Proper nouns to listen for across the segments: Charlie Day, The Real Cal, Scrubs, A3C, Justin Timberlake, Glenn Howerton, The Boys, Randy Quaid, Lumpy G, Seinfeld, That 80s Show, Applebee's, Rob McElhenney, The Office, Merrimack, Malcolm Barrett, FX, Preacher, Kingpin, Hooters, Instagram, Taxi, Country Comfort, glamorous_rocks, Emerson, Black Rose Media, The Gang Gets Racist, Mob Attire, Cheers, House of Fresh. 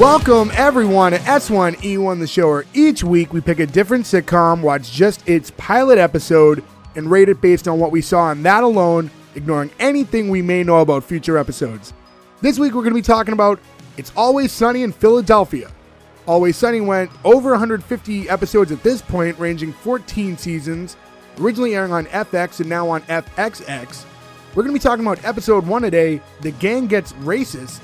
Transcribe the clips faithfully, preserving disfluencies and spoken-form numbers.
Welcome, everyone, to S one E one The Show, where each week we pick a different sitcom, watch just its pilot episode, and rate it based on what we saw on that alone, ignoring anything we may know about future episodes. This week we're going to be talking about It's Always Sunny in Philadelphia. Always Sunny went over one hundred fifty episodes at this point, ranging fourteen seasons, originally airing on F X and now on F X X. We're going to be talking about episode one today, The Gang Gets Racist,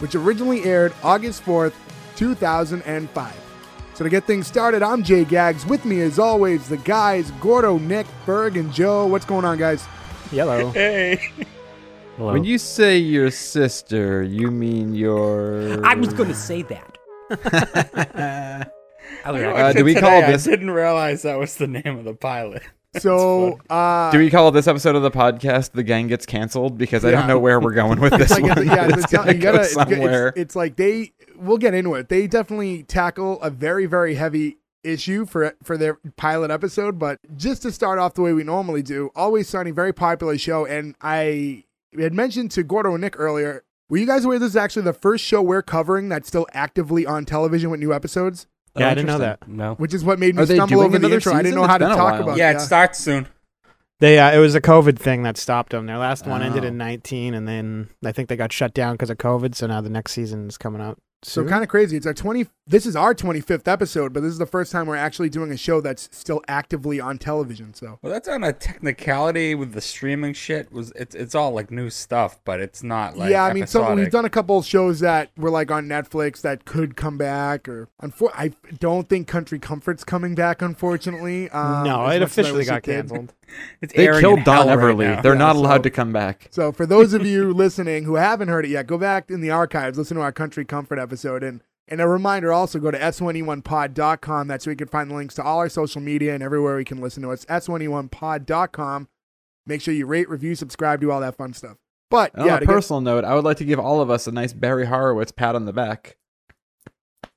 which originally aired August fourth, two thousand five. So to get things started, I'm Jay Gags. With me, as always, the guys, Gordo, Nick, Berg, and Joe. What's going on, guys? Hello. Hey. Hello. When you say your sister, you mean your... I was going to say that. uh, do we call this... I didn't realize that was the name of the pilot. So, uh, do we call this episode of the podcast "The Gang Gets Canceled"? Because yeah. I don't know where we're going with this. Like, one. Yeah, it's, it's, not, you gotta, go somewhere. It's, it's like they. We'll get into it. They definitely tackle a very, very heavy issue for for their pilot episode. But just to start off the way we normally do, Always Sunny, very popular show, and I had mentioned to Gordo and Nick earlier. Were you guys aware this is actually the first show we're covering that's still actively on television with new episodes? Yeah, oh, I didn't know that. No, which is what made me Are stumble over the intro. Season? I didn't know how to talk about. Yeah, yeah, it starts soon. They uh, it was a COVID thing that stopped them. Their last oh. one ended in nineteen, and then I think they got shut down because of COVID. So now the next season is coming out soon. So kind of crazy. It's our twenty. This is our twenty-fifth episode, but this is the first time we're actually doing a show that's still actively on television. So well, that's on a technicality with the streaming shit. Was it's it's all like new stuff, but it's not like yeah. I mean, so we've done a couple of shows that were like on Netflix that could come back, or unfor- I don't think Country Comfort's coming back, unfortunately. Um, no, it officially got canceled. It's they killed Don Everly. Right, they're yeah, not allowed so, to come back. So for those of you listening who haven't heard it yet, go back in the archives, listen to our Country Comfort episode, and. And a reminder, also go to S one E one pod dot com. That's where you can find the links to all our social media and everywhere we can listen to us. S one E one pod dot com. Make sure you rate, review, subscribe, do all that fun stuff. But yeah, on a personal get... note, I would like to give all of us a nice Barry Horowitz pat on the back.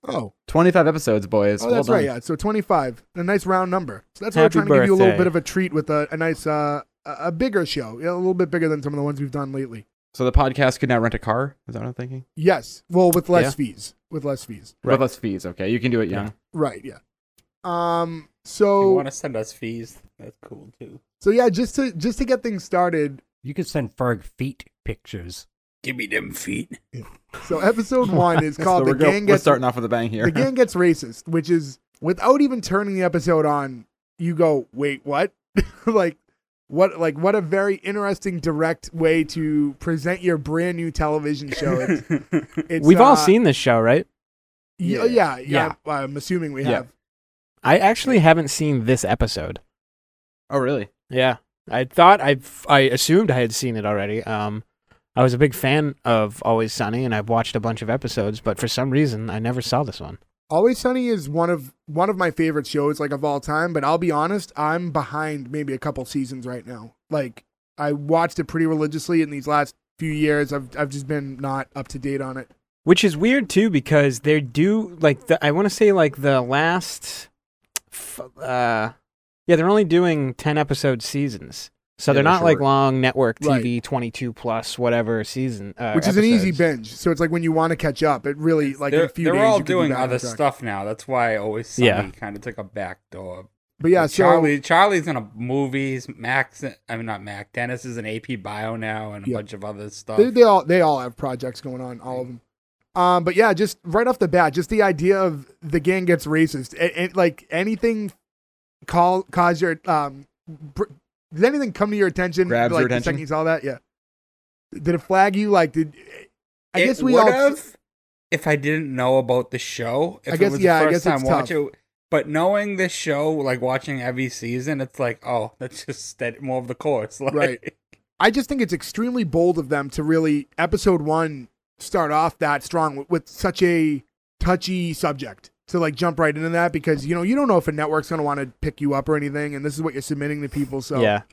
Oh. twenty-five episodes, boys. Oh, that's well right, yeah. So twenty-five, a nice round number. So that's why we're trying birthday. to give you a little bit of a treat with a, a nice, uh, a bigger show, a little bit bigger than some of the ones we've done lately. So the podcast could now rent a car? Is that what I'm thinking? Yes. Well, with less yeah. fees. With less fees. Right. With less fees. Okay. You can do it young. Yeah. Right. Yeah. Um, so. If you want to send us fees? That's cool too. So yeah, just to, just to get things started. You could send Ferg feet pictures. Give me them feet. Yeah. So episode one is called so The Gang Gets. We're starting off with a bang here. The Gang Gets Racist, which is without even turning the episode on, you go, wait, what? like, What like what a very interesting direct way to present your brand new television show. It's, it's, We've uh, all seen this show, right? Yeah, yeah, yeah. yeah. yeah. I'm assuming we yeah. have. I actually haven't seen this episode. Oh, really? Yeah, I thought I I assumed I had seen it already. Um, I was a big fan of Always Sunny, and I've watched a bunch of episodes, but for some reason, I never saw this one. Always Sunny is one of one of my favorite shows, like, of all time, but I'll be honest, I'm behind maybe a couple seasons right now. Like, I watched it pretty religiously in these last few years. I've I've just been not up to date on it. Which is weird, too, because they're due, like, the, I want to say, like, the last, uh, yeah, they're only doing ten-episode seasons. So yeah, they're, they're not short. Like long network T V, right. twenty-two plus whatever season, uh, which is episodes. An easy binge. So it's like when you want to catch up, it really like in a few they're days. They're all you doing other stuff now. That's why I Always Sunny yeah. kind of took a back door. But yeah, like so, Charlie, Charlie's in a movies. Max, I mean not Mac. Dennis is in A P Bio now, and a yeah. bunch of other stuff. They, they all they all have projects going on, all of them. Um, but yeah, just right off the bat, just the idea of The Gang Gets Racist, it, it, like anything, call cause your um. Br- Did anything come to your attention? Grabs like, your attention. The second you saw that, yeah. Did it flag you? Like, did I it guess we all? Have, if I didn't know about the show, if I guess it was yeah, the first I guess time it's watching tough. It, but knowing this show, like watching every season, it's like, oh, that's just that more of the course, like. Right? I just think it's extremely bold of them to really episode one start off that strong with, with such a touchy subject. To like jump right into that because you know you don't know if a network's gonna want to pick you up or anything, and this is what you're submitting to people. So yeah,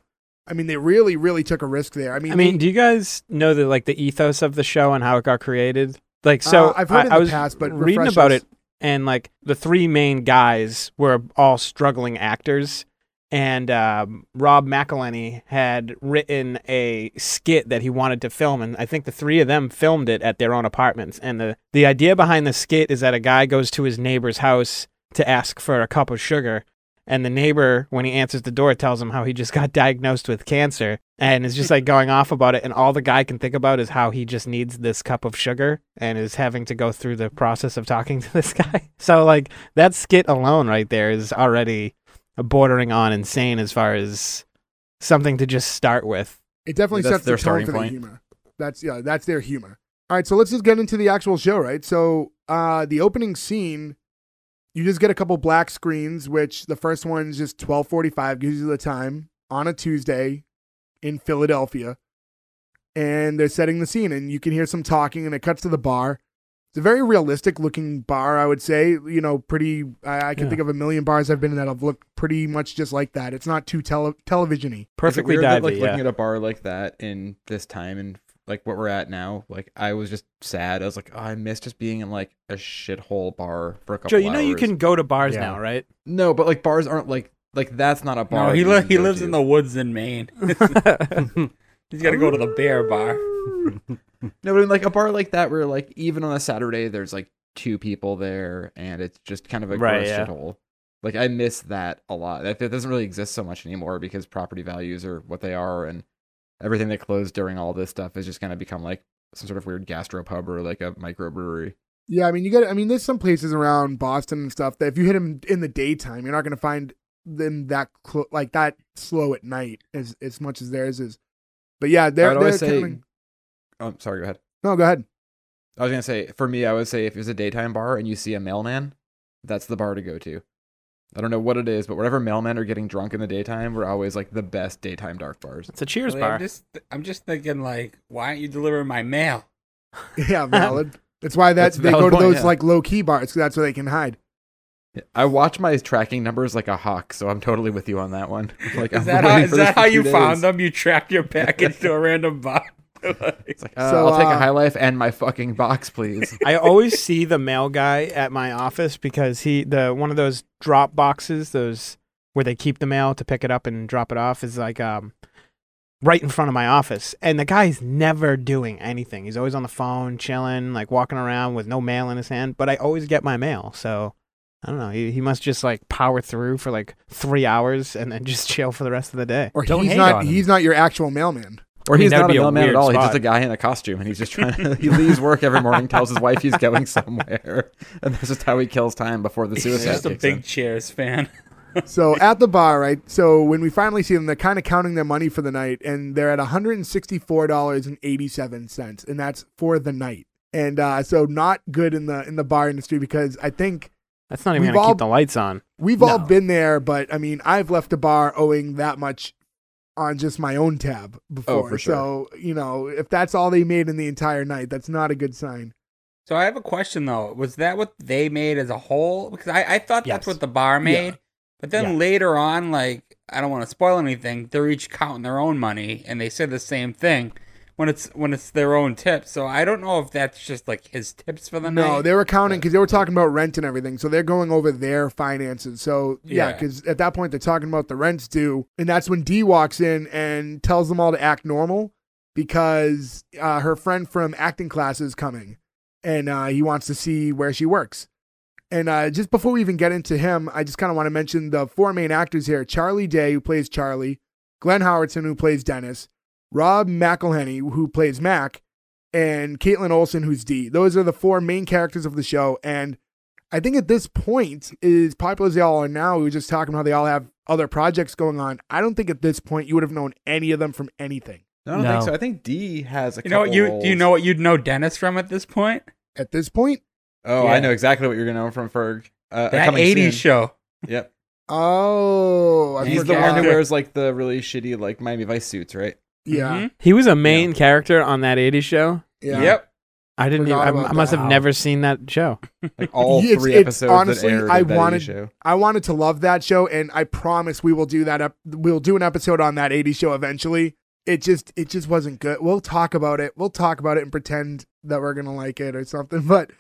I mean they really, really took a risk there. I mean, I mean, they, do you guys know the like the ethos of the show and how it got created? Like, so uh, I've heard I, in the I was past, but reading about us. It, and like the three main guys were all struggling actors, And um, Rob McElhenney had written a skit that he wanted to film, and I think the three of them filmed it at their own apartments. And the, the idea behind the skit is that a guy goes to his neighbor's house to ask for a cup of sugar, and the neighbor, when he answers the door, tells him how he just got diagnosed with cancer, and is just like going off about it, and all the guy can think about is how he just needs this cup of sugar and is having to go through the process of talking to this guy. So like that skit alone right there is already bordering on insane as far as something to just start with. It definitely that's sets the tone for the humor. That's yeah, that's their humor. All right, so let's just get into the actual show, right? So uh, the opening scene, you just get a couple black screens, which the first one's just twelve forty-five, gives you the time, on a Tuesday in Philadelphia. And they're setting the scene, and you can hear some talking, and it cuts to the bar. It's a very realistic-looking bar, I would say. You know, pretty. I, I can yeah. think of a million bars I've been in that have looked pretty much just like that. It's not too tele- television-y. Perfectly divey, like yeah. looking at a bar like that in this time and like what we're at now. Like I was just sad. I was like, oh, I miss just being in like a shithole bar for a couple. Joe, you know hours. You can go to bars yeah. now, right? No, but like bars aren't like like that's not a bar. No, he li- he lives to. in the woods in Maine. He's got to go to the bear bar. No, but in like a bar like that where like even on a Saturday there's like two people there and it's just kind of a right, gross yeah. shithole. Like I miss that a lot. That, that doesn't really exist so much anymore because property values are what they are and everything that closed during all this stuff is just gonna become like some sort of weird gastropub or like a microbrewery. Yeah, I mean you got I mean there's some places around Boston and stuff that if you hit them in the daytime, you're not gonna find them that cl- like that slow at night as as much as theirs is. But yeah, they're they're saying. Oh, sorry, go ahead. No, go ahead. I was going to say, for me, I would say if it's a daytime bar and you see a mailman, that's the bar to go to. I don't know what it is, but wherever mailmen are getting drunk in the daytime, we're always like the best daytime dark bars. It's a Cheers like, bar. I'm just, I'm just thinking like, why aren't you delivering my mail? Yeah, valid. That's why that, that's they go to point, those yeah. like low-key bars, because that's where they can hide. I watch my tracking numbers like a hawk, so I'm totally with you on that one. Like, is I'm that how, is that how you days. found them? You tracked your package to a random bar? It's like, uh, so, I'll take uh, a high life and my fucking box, please. I always see the mail guy at my office because he the one of those drop boxes, those where they keep the mail to pick it up and drop it off, is like um right in front of my office. And the guy's never doing anything. He's always on the phone, chilling, like walking around with no mail in his hand. But I always get my mail, so I don't know. He, he must just like power through for like three hours and then just chill for the rest of the day. Or he's not he's not your actual mailman. Or I mean, he's not a mailman at all. Spot. He's just a guy in a costume, and he's just trying to... He leaves work every morning, tells his wife he's going somewhere, and that's just how he kills time before the suicide. He's just a big in. Cheers fan. So at the bar, right? So when we finally see them, they're kind of counting their money for the night, and they're at one hundred sixty-four dollars and eighty-seven cents, and that's for the night. And uh, so not good in the in the bar industry because I think... That's not even going to keep the lights on. We've no. all been there, but I mean, I've left a bar owing that much on just my own tab before. Oh, for sure. So, you know, if that's all they made in the entire night, that's not a good sign. So I have a question, though. Was that what they made as a whole? Because I, I thought yes. that's what the bar made. Yeah. But then yeah. later on, like, I don't want to spoil anything. They're each counting their own money, and they said the same thing when it's when it's their own tips. So I don't know if that's just, like, his tips for the no, night. No, they were counting because they were talking about rent and everything. So they're going over their finances. So, yeah, because yeah. at that point, they're talking about the rents due. And that's when Dee walks in and tells them all to act normal because uh, her friend from acting class is coming. And uh, he wants to see where she works. And uh, just before we even get into him, I just kind of want to mention the four main actors here. Charlie Day, who plays Charlie. Glenn Howerton, who plays Dennis. Rob McElhenney, who plays Mac, and Caitlin Olsen, who's Dee. Those are the four main characters of the show. And I think at this point, as popular as they all are now, we were just talking about how they all have other projects going on. I don't think at this point you would have known any of them from anything. I don't no. think so. I think Dee has a you know couple what you Do you know what you'd know Dennis from at this point? At this point? Oh, yeah. I know exactly what you're going to know from Ferg. Uh, that eighties soon. Show. Yep. Oh. I've He's the one who wears like the really shitty like Miami Vice suits, right? Yeah, mm-hmm. He was a main yeah. character on That eighties Show. Yeah. Yep, I didn't. Even, I, I must have wow. never seen that show. Like all it's, three it's, episodes. Honestly, that aired I that wanted. eighties Show. I wanted to love that show, and I promise we will do that. Up, we'll do an episode on That eighties Show eventually. It just, it just wasn't good. We'll talk about it. We'll talk about it and pretend that we're gonna like it or something. But,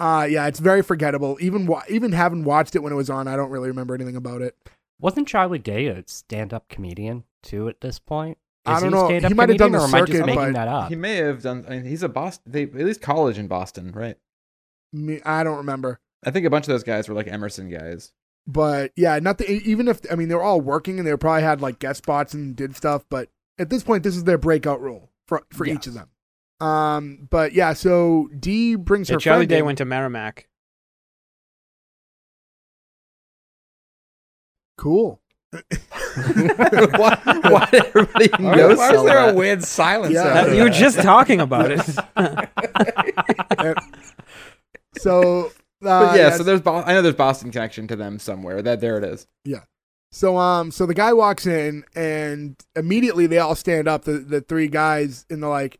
uh, yeah, it's very forgettable. Even, even having watched it when it was on, I don't really remember anything about it. Wasn't Charlie Day a stand-up comedian too at this point? Is I don't he know. He might have done the circuit, or am I just making that up? He may have done. I mean, he's a Boston. They at least college in Boston, right? Me, I don't remember. I think a bunch of those guys were like Emerson guys. But yeah, not the, even if I mean they were all working and they probably had like guest spots and did stuff. But at this point, this is their breakout rule for for yeah. each of them. Um, but yeah, so Dee brings her. Hey, Charlie Day in. went to Merrimack. Cool. why, why everybody knows why is there that? a weird silence yeah. that, you were just talking about it. so uh, but yeah, yeah so there's Bo- I know there's Boston connection to them somewhere. That there it is. Yeah. So um so the guy walks in and immediately they all stand up, the, the three guys, and they're like,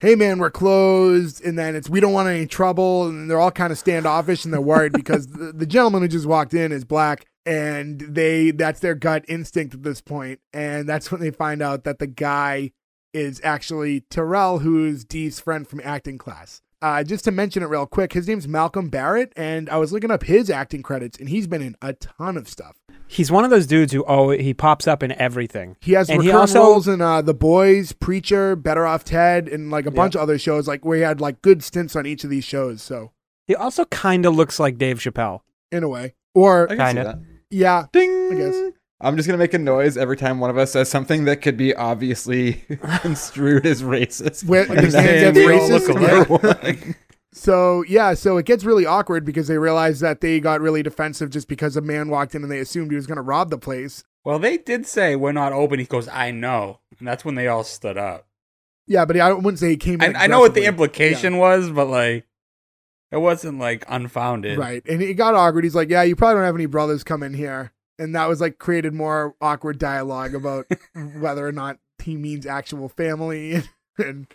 hey man, we're closed, and then it's we don't want any trouble, and they're all kind of standoffish and they're worried because the, the gentleman who just walked in is black. And they that's their gut instinct at this point. And that's when they find out that the guy is actually Terrell, who's Dee's friend from acting class. Uh, just to mention it real quick, his name's Malcolm Barrett. And I was looking up his acting credits, and he's been in a ton of stuff. He's one of those dudes who oh, he pops up in everything. He has and recurring he also... roles in uh, The Boys, Preacher, Better Off Ted, and like a bunch yeah. of other shows like where he had like good stints on each of these shows. So he also kind of looks like Dave Chappelle. In a way. Or kind of. Yeah. Ding. I guess. I'm just going to make a noise every time one of us says something that could be obviously construed as racist. Where, and then they racist. Yeah. So, yeah, so it gets really awkward because they realize that they got really defensive just because a man walked in and they assumed he was going to rob the place. Well, they did say, we're not open. He goes, I know. And that's when they all stood up. Yeah, but I wouldn't say he came in. I, I know what the implication yeah. was, but like. It wasn't, like, unfounded. Right. And it got awkward. He's like, yeah, you probably don't have any brothers come in here. And that was, like, created more awkward dialogue about whether or not he means actual family. And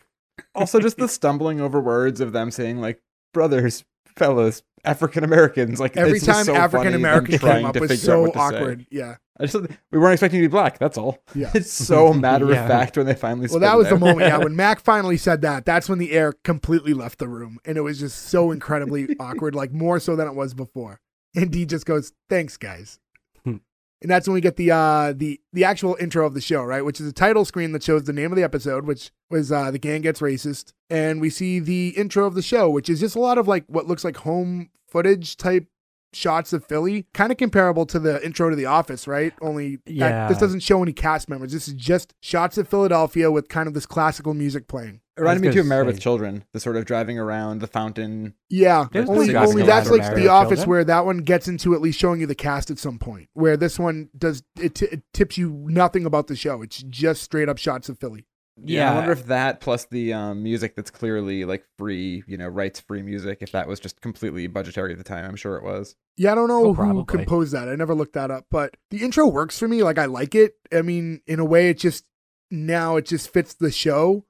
also just the stumbling over words of them saying, like, brothers, fellas, African-Americans. Like, every time so African-American came up was so awkward. Say. Yeah. I just, we weren't expecting to be black. That's all. Yeah. It's so matter yeah. of fact when they finally. Well, that was there. the moment. Yeah, when Mac finally said that, that's when the air completely left the room, and it was just so incredibly awkward, like more so than it was before. And Dee just goes, "Thanks, guys," hmm. and that's when we get the uh, the the actual intro of the show, right? Which is a title screen that shows the name of the episode, which was uh, "The Gang Gets Racist," and we see the intro of the show, which is just a lot of like what looks like home footage type. Shots of Philly, kind of comparable to the intro to The Office, right? Only yeah. that, this doesn't show any cast members. This is just shots of Philadelphia with kind of this classical music playing. It reminded me too of Married with Children, the sort of driving around the fountain. Yeah, There's only, only that's like Married The Office Children. Where that one gets into at least showing you the cast at some point, where this one does, it, t- it tips you nothing about the show. It's just straight up shots of Philly. Yeah, yeah, I wonder if that plus the um, music that's clearly like free, you know, rights free music, if that was just completely budgetary at the time. I'm sure it was. Yeah, I don't know oh, who probably. composed that. I never looked that up, but the intro works for me. Like, I like it. I mean, in a way, it just now it just fits the show.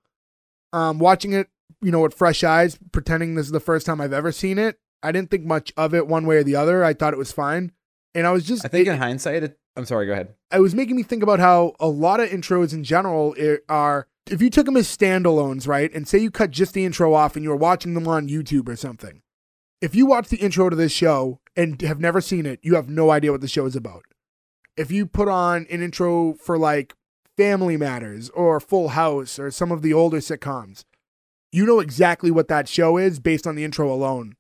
Um, watching it, you know, with fresh eyes, pretending this is the first time I've ever seen it. I didn't think much of it one way or the other. I thought it was fine. And I was just I think it, in hindsight, it, I'm sorry, go ahead. It was making me think about how a lot of intros in general are. If you took them as standalones, right, and say you cut just the intro off and you were watching them on YouTube or something, if you watch the intro to this show and have never seen it, you have no idea what the show is about. If you put on an intro for, like, Family Matters or Full House or some of the older sitcoms, you know exactly what that show is based on the intro alone.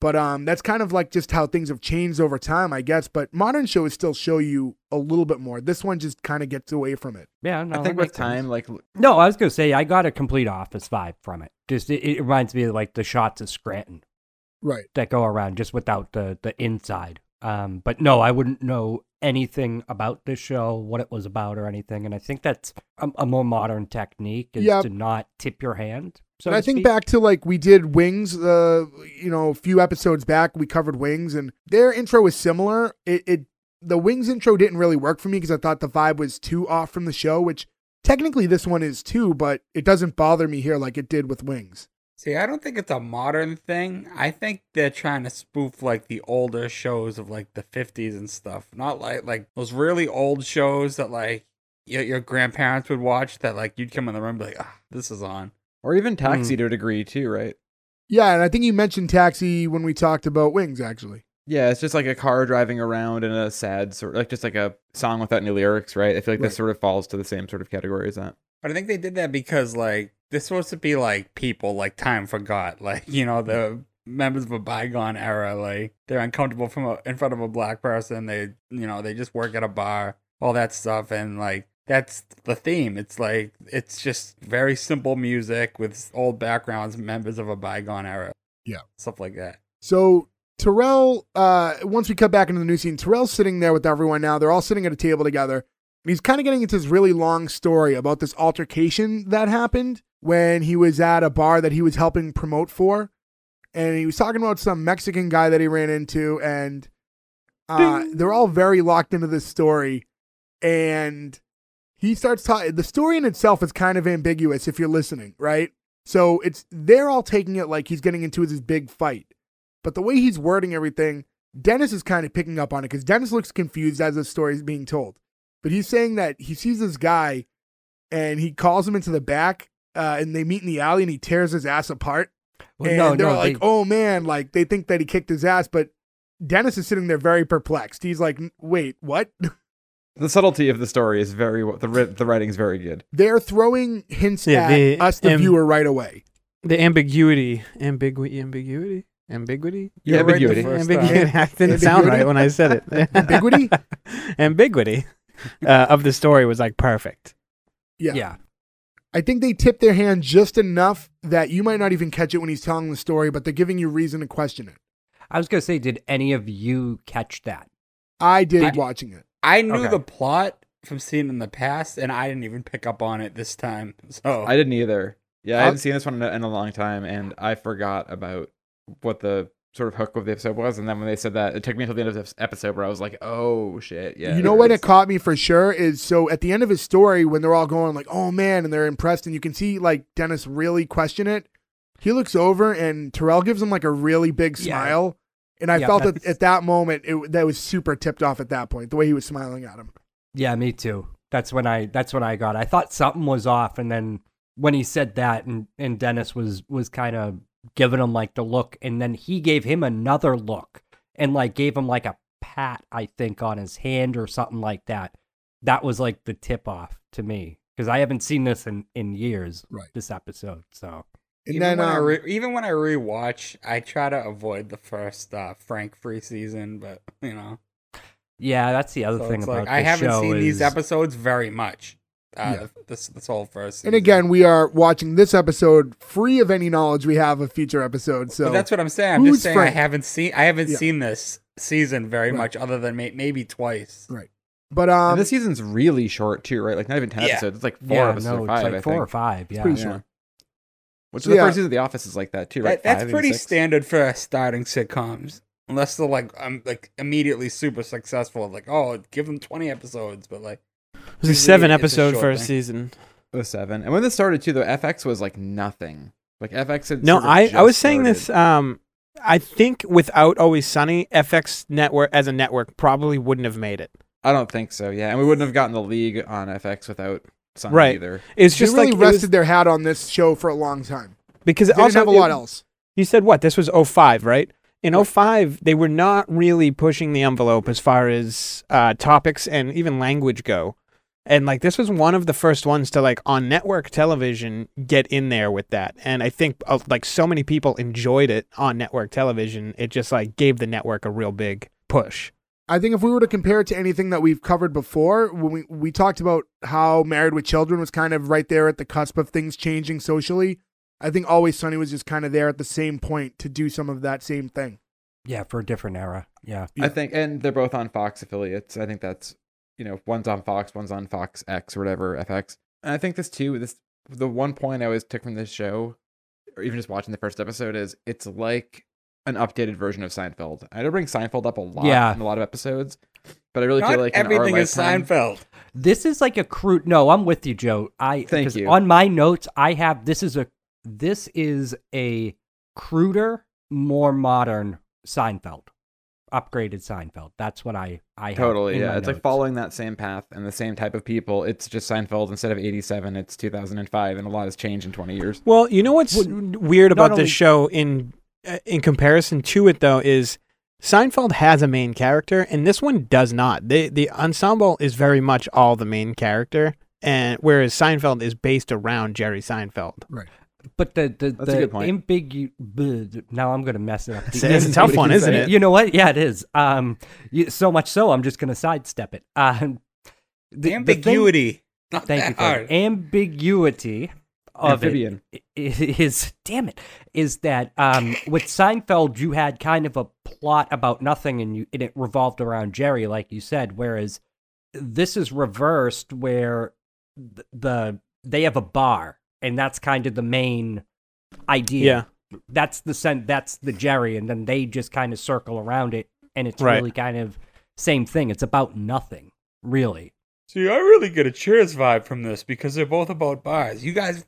But um, that's kind of like just how things have changed over time, I guess. But modern shows still show you a little bit more. This one just kind of gets away from it. Yeah, no, I think with time, sense. like no, I was gonna say I got a complete Office vibe from it. Just it, it reminds me of like the shots of Scranton, right? That go around just without the the inside. Um, but no, I wouldn't know anything about this show, what it was about, or anything. And I think that's a, a more modern technique is yep. to not tip your hand. So and I think speak. back to like we did Wings, uh, you know, a few episodes back, we covered Wings and their intro was similar. It, it the Wings intro didn't really work for me because I thought the vibe was too off from the show, which technically this one is too, but it doesn't bother me here like it did with Wings. See, I don't think it's a modern thing. I think they're trying to spoof like the older shows of like the fifties and stuff. Not like like those really old shows that like your, your grandparents would watch that like you'd come in the room and be like, ah, this is on. Or even Taxi mm. to a degree, too, right? Yeah, and I think you mentioned Taxi when we talked about Wings, actually. Yeah, it's just like a car driving around and a sad sort, like just like a song without any lyrics, right? I feel like right. this sort of falls to the same sort of category as that. But I think they did that because like this was supposed to be like people like time forgot, like, you know, the members of a bygone era, like they're uncomfortable from a, in front of a black person. They, you know, they just work at a bar, all that stuff, and like that's the theme. It's like it's just very simple music with old backgrounds, members of a bygone era, yeah, stuff like that. So. Terrell, uh, once we cut back into the new scene, Terrell's sitting there with everyone now. They're all sitting at a table together. He's kind of getting into this really long story about this altercation that happened when he was at a bar that he was helping promote for. And he was talking about some Mexican guy that he ran into. And uh, they're all very locked into this story. And he starts talking. The story in itself is kind of ambiguous if you're listening, right? So it's they're all taking it like he's getting into this big fight. But the way he's wording everything, Dennis is kind of picking up on it because Dennis looks confused as the story is being told. But he's saying that he sees this guy and he calls him into the back uh, and they meet in the alley and he tears his ass apart. Well, and no, they're no, like, they... oh, man, like they think that he kicked his ass. But Dennis is sitting there very perplexed. He's like, wait, what? The subtlety of the story is very, the, the writing's very good. They're throwing hints yeah, at the, us, the um, viewer, right away. The ambiguity, ambiguity, ambiguity. Ambiguity? Yeah, ambiguity. Right ambiguity. I didn't sound right when I said it. Ambiguity? Ambiguity uh, of the story was like perfect. Yeah. Yeah. I think they tip their hand just enough that you might not even catch it when he's telling the story, but they're giving you reason to question it. I was going to say, did any of you catch that? I did I, watching it. I knew okay. the plot from seeing it in the past, and I didn't even pick up on it this time. So I didn't either. Yeah, I'll, I haven't seen this one in a, in a long time, and I forgot about what the sort of hook of the episode was, and then when they said that, it took me until the end of the episode where I was like, oh shit, yeah. You know what it caught me for sure is, so at the end of his story when they're all going like, oh man, and they're impressed and you can see like Dennis really question it, he looks over and Terrell gives him like a really big smile, yeah. and I yeah, felt that at that moment it, that was super tipped off at that point, the way he was smiling at him. Yeah, me too. That's when I that's when I got it. I thought something was off, and then when he said that and, and Dennis was was kind of giving him like the look, and then he gave him another look and like gave him like a pat, I think, on his hand or something like that. That was like the tip off to me because I haven't seen this in, in years, right. This episode. So and even, then, when um, I re- even when I rewatch, I try to avoid the first uh, Frank free season, but you know. Yeah, that's the other so thing about like, this I haven't show seen is... these episodes very much. Uh, yeah. this, this whole first season. And again, we are watching this episode free of any knowledge we have of future episodes. So but that's what I'm saying. I'm Who's just saying Frank? I haven't seen I haven't yeah. seen this season very right. much, other than may, maybe twice. Right. But um, and this season's really short too, right? Like not even ten yeah. episodes. It's like four yeah, episodes no, or five. It's like four I think. or five. Yeah. It's pretty yeah. short. Which so the yeah. first season of The Office is like that too, right? That, that's five pretty standard for starting sitcoms, unless they're like um, like immediately super successful. Like oh, give them twenty episodes, but like. It was a seven it's episode a first thing. season. It was seven. And when this started too, though, F X was like nothing. Like F X had no. Sort of I, just I was saying started. this. Um, I think without Always Sunny, F X network as a network probably wouldn't have made it. I don't think so. Yeah, and we wouldn't have gotten the league on F X without Sunny right. either. It's just they really like, rested it was, their hat on this show for a long time because they also didn't have a lot it, else. You said what? This was oh five, right? In oh five, they were not really pushing the envelope as far as uh, topics and even language go. And like this was one of the first ones to like on network television get in there with that. And I think uh, like so many people enjoyed it on network television. It just like gave the network a real big push. I think if we were to compare it to anything that we've covered before, when we, we talked about how Married with Children was kind of right there at the cusp of things changing socially. I think Always Sunny was just kind of there at the same point to do some of that same thing. Yeah, for a different era. Yeah. I think, and they're both on Fox affiliates. I think that's, you know, one's on Fox, one's on Fox X or whatever, F X. And I think this too, this the one point I always took from this show, or even just watching the first episode, is it's like an updated version of Seinfeld. I know bring Seinfeld up a lot yeah. in a lot of episodes, but I really Not feel like everything is lifetime, Seinfeld. This is like a crude. No, I'm with you, Joe. I Thank you. On my notes, I have this is a This is a cruder, more modern Seinfeld, upgraded Seinfeld. That's what I, I have totally. Yeah. It's notes. Like following that same path and the same type of people. It's just Seinfeld instead of eighty-seven, it's two thousand five, and a lot has changed in twenty years. Well, you know what's well, weird about only... this show in, in comparison to it, though, is Seinfeld has a main character, and this one does not. The the ensemble is very much all the main character, and whereas Seinfeld is based around Jerry Seinfeld. Right. But the the, That's the a good point. Ambigu- now I'm going to mess it up. It's a tough one, isn't it? You know what? Yeah, it is. Um, so much so, I'm just going to sidestep it. Um, the ambiguity. The thing, thank you. Hard. Ambiguity of it is, damn it, is that um, with Seinfeld you had kind of a plot about nothing, and you and it revolved around Jerry, like you said. Whereas this is reversed, where the, the they have a bar. And that's kind of the main idea. Yeah. That's the sen- That's the Jerry, and then they just kind of circle around it, and it's right. really kind of same thing. It's about nothing, really. See, I really get a Cheers vibe from this because they're both about bars. You guys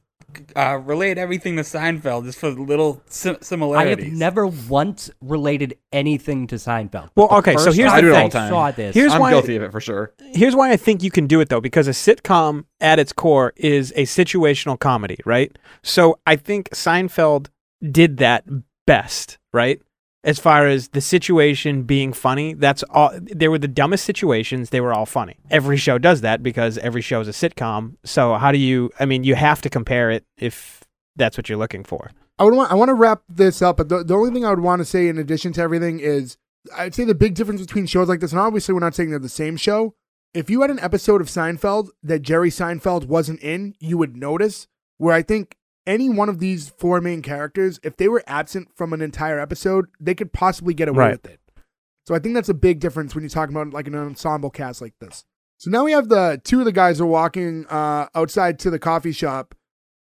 uh, relate everything to Seinfeld just for little sim- similarities. I have never once related anything to Seinfeld. Well, the okay, so here's the thing. I saw this. Here's I'm why, guilty of it for sure. Here's why I think you can do it, though, because a sitcom at its core is a situational comedy, right? So I think Seinfeld did that best, right? As far as the situation being funny, that's all. They were the dumbest situations. They were all funny. Every show does that because every show is a sitcom. So how do you? I mean, you have to compare it if that's what you're looking for. I would want. I want to wrap this up, but the, the only thing I would want to say in addition to everything is, I'd say the big difference between shows like this, and obviously we're not saying they're the same show. If you had an episode of Seinfeld that Jerry Seinfeld wasn't in, you would notice. Where I think. Any one of these four main characters, if they were absent from an entire episode, they could possibly get away right. with it. So I think that's a big difference when you're talking about like an ensemble cast like this. So now we have the two of the guys are walking uh, outside to the coffee shop,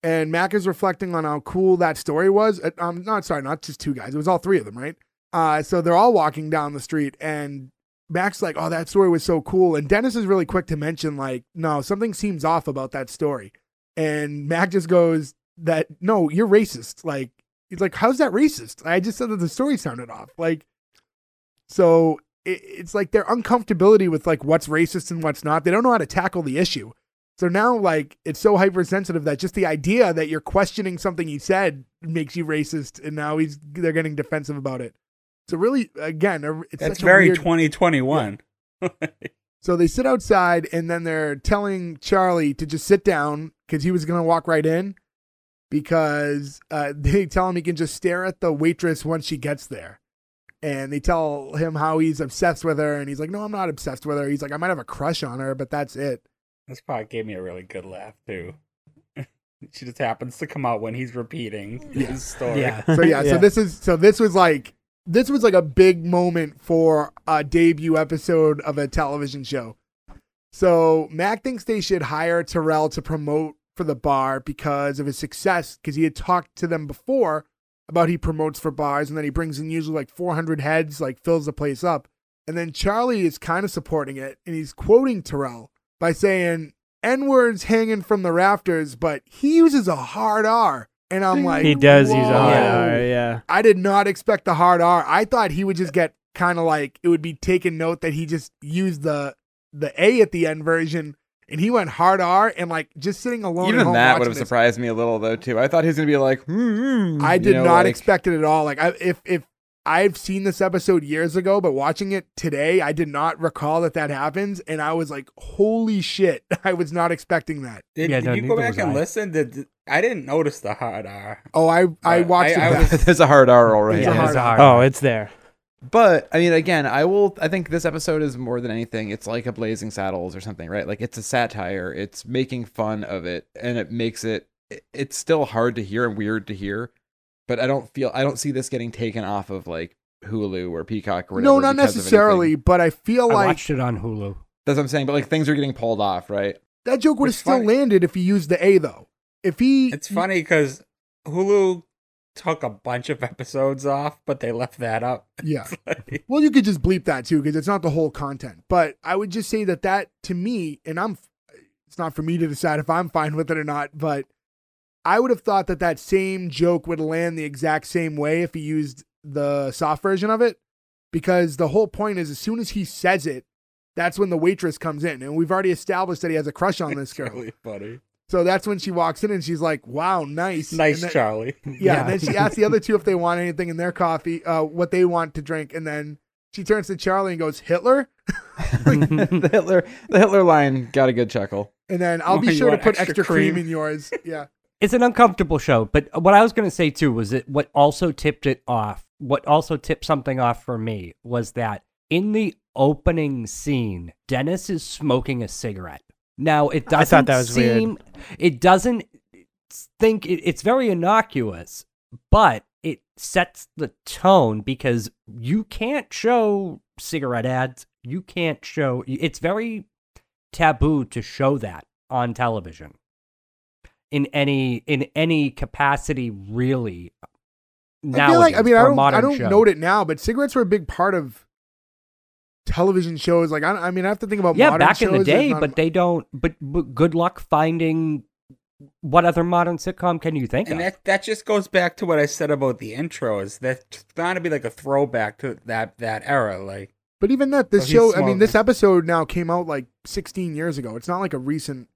and Mac is reflecting on how cool that story was. I'm uh, um, not sorry, not just two guys. It was all three of them, right? Uh, so they're all walking down the street, and Mac's like, "Oh, that story was so cool." And Dennis is really quick to mention, like, "No, something seems off about that story," and Mac just goes. That no, you're racist. Like he's like, how's that racist? I just said that the story sounded off. Like, so it, it's like their uncomfortability with like what's racist and what's not. They don't know how to tackle the issue. So now like it's so hypersensitive that just the idea that you're questioning something he said makes you racist, and now he's they're getting defensive about it. So really, again, it's that's such very a weird, twenty twenty-one. Yeah. So they sit outside, and then they're telling Charlie to just sit down because he was gonna walk right in. Because uh, they tell him he can just stare at the waitress once she gets there. And they tell him how he's obsessed with her. And he's like, no, I'm not obsessed with her. He's like, I might have a crush on her, but that's it. This part gave me a really good laugh, too. She just happens to come out when he's repeating yeah. his story. Yeah. So, yeah, yeah. So this is so this was like this was like a big moment for a debut episode of a television show. So Mac thinks they should hire Terrell to promote for the bar because of his success, because he had talked to them before about he promotes for bars, and then he brings in usually like four hundred heads, like fills the place up. And then Charlie is kind of supporting it, and he's quoting Terrell by saying, N-words hanging from the rafters, but he uses a hard R. And I'm like, he does whoa. use a hard R, yeah. I did not expect the hard R. I thought he would just get kind of like, it would be taken note that he just used the the A at the end version. And he went hard R, and like just sitting alone. Even at home that would have surprised me a little, though. Too, I thought he was gonna be like, mm-hmm, I did you know, not like... expect it at all. Like, I, if if I've seen this episode years ago, but watching it today, I did not recall that that happens, and I was like, holy shit, I was not expecting that. Did, yeah, did no, you go back and I. listen? Did, did I didn't notice the hard R? Oh, I I watched. I, it I was... There's a hard R already. Yeah, yeah, a hard R. Oh, it's there. But I mean, again, I will. I think this episode is more than anything. It's like a Blazing Saddles or something, right? Like it's a satire. It's making fun of it, and it makes it. It's still hard to hear and weird to hear, but I don't feel. I don't see this getting taken off of like Hulu or Peacock or whatever. No, not necessarily. But I feel like I watched it on Hulu. That's what I'm saying. But like things are getting pulled off, right? That joke would have still landed if he used the A though. If he, it's funny because Hulu. Took a bunch of episodes off, but they left that up. Yeah. Like... Well, you could just bleep that too, because it's not the whole content. But I would just say that that to me, and I'm, it's not for me to decide if I'm fine with it or not, but I would have thought that that same joke would land the exact same way if he used the soft version of it, because the whole point is as soon as he says it, that's when the waitress comes in. And we've already established that he has a crush on this girl. It's really funny. So that's when she walks in and she's like, wow, nice. Nice, then, Charlie. Yeah, yeah. And then she asks the other two if they want anything in their coffee, uh, what they want to drink. And then she turns to Charlie and goes, Hitler? Like, the Hitler the Hitler line got a good chuckle. And then I'll be oh, sure to put extra, extra cream. cream in yours. Yeah. It's an uncomfortable show, but what I was going to say too was that what also tipped it off, what also tipped something off for me was that in the opening scene, Dennis is smoking a cigarette. Now, it doesn't I thought that was seem, weird. It doesn't think, it, it's very innocuous, but it sets the tone because you can't show cigarette ads. You can't show, it's very taboo to show that on television in any in any capacity, really. Now I feel like, I mean, I don't, I don't note it now, but cigarettes were a big part of television shows. Like, I, I mean, I have to think about yeah, modern back shows in the day, not... but they don't. But, but good luck finding what other modern sitcom can you think and of? And that that just goes back to what I said about the intros. That's got to be like a throwback to that that era, like. But even that, this show, smoking. I mean, this episode now came out like sixteen years ago. It's not like a recent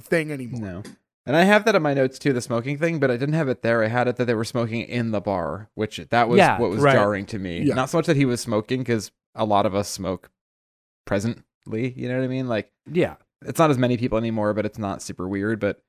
thing anymore. No. And I have that in my notes too, the smoking thing, but I didn't have it there. I had it that they were smoking in the bar, which that was yeah, what was right. jarring to me. Yeah. Not so much that he was smoking, because a lot of us smoke presently, you know what I mean? Like, yeah, it's not as many people anymore, but it's not super weird. But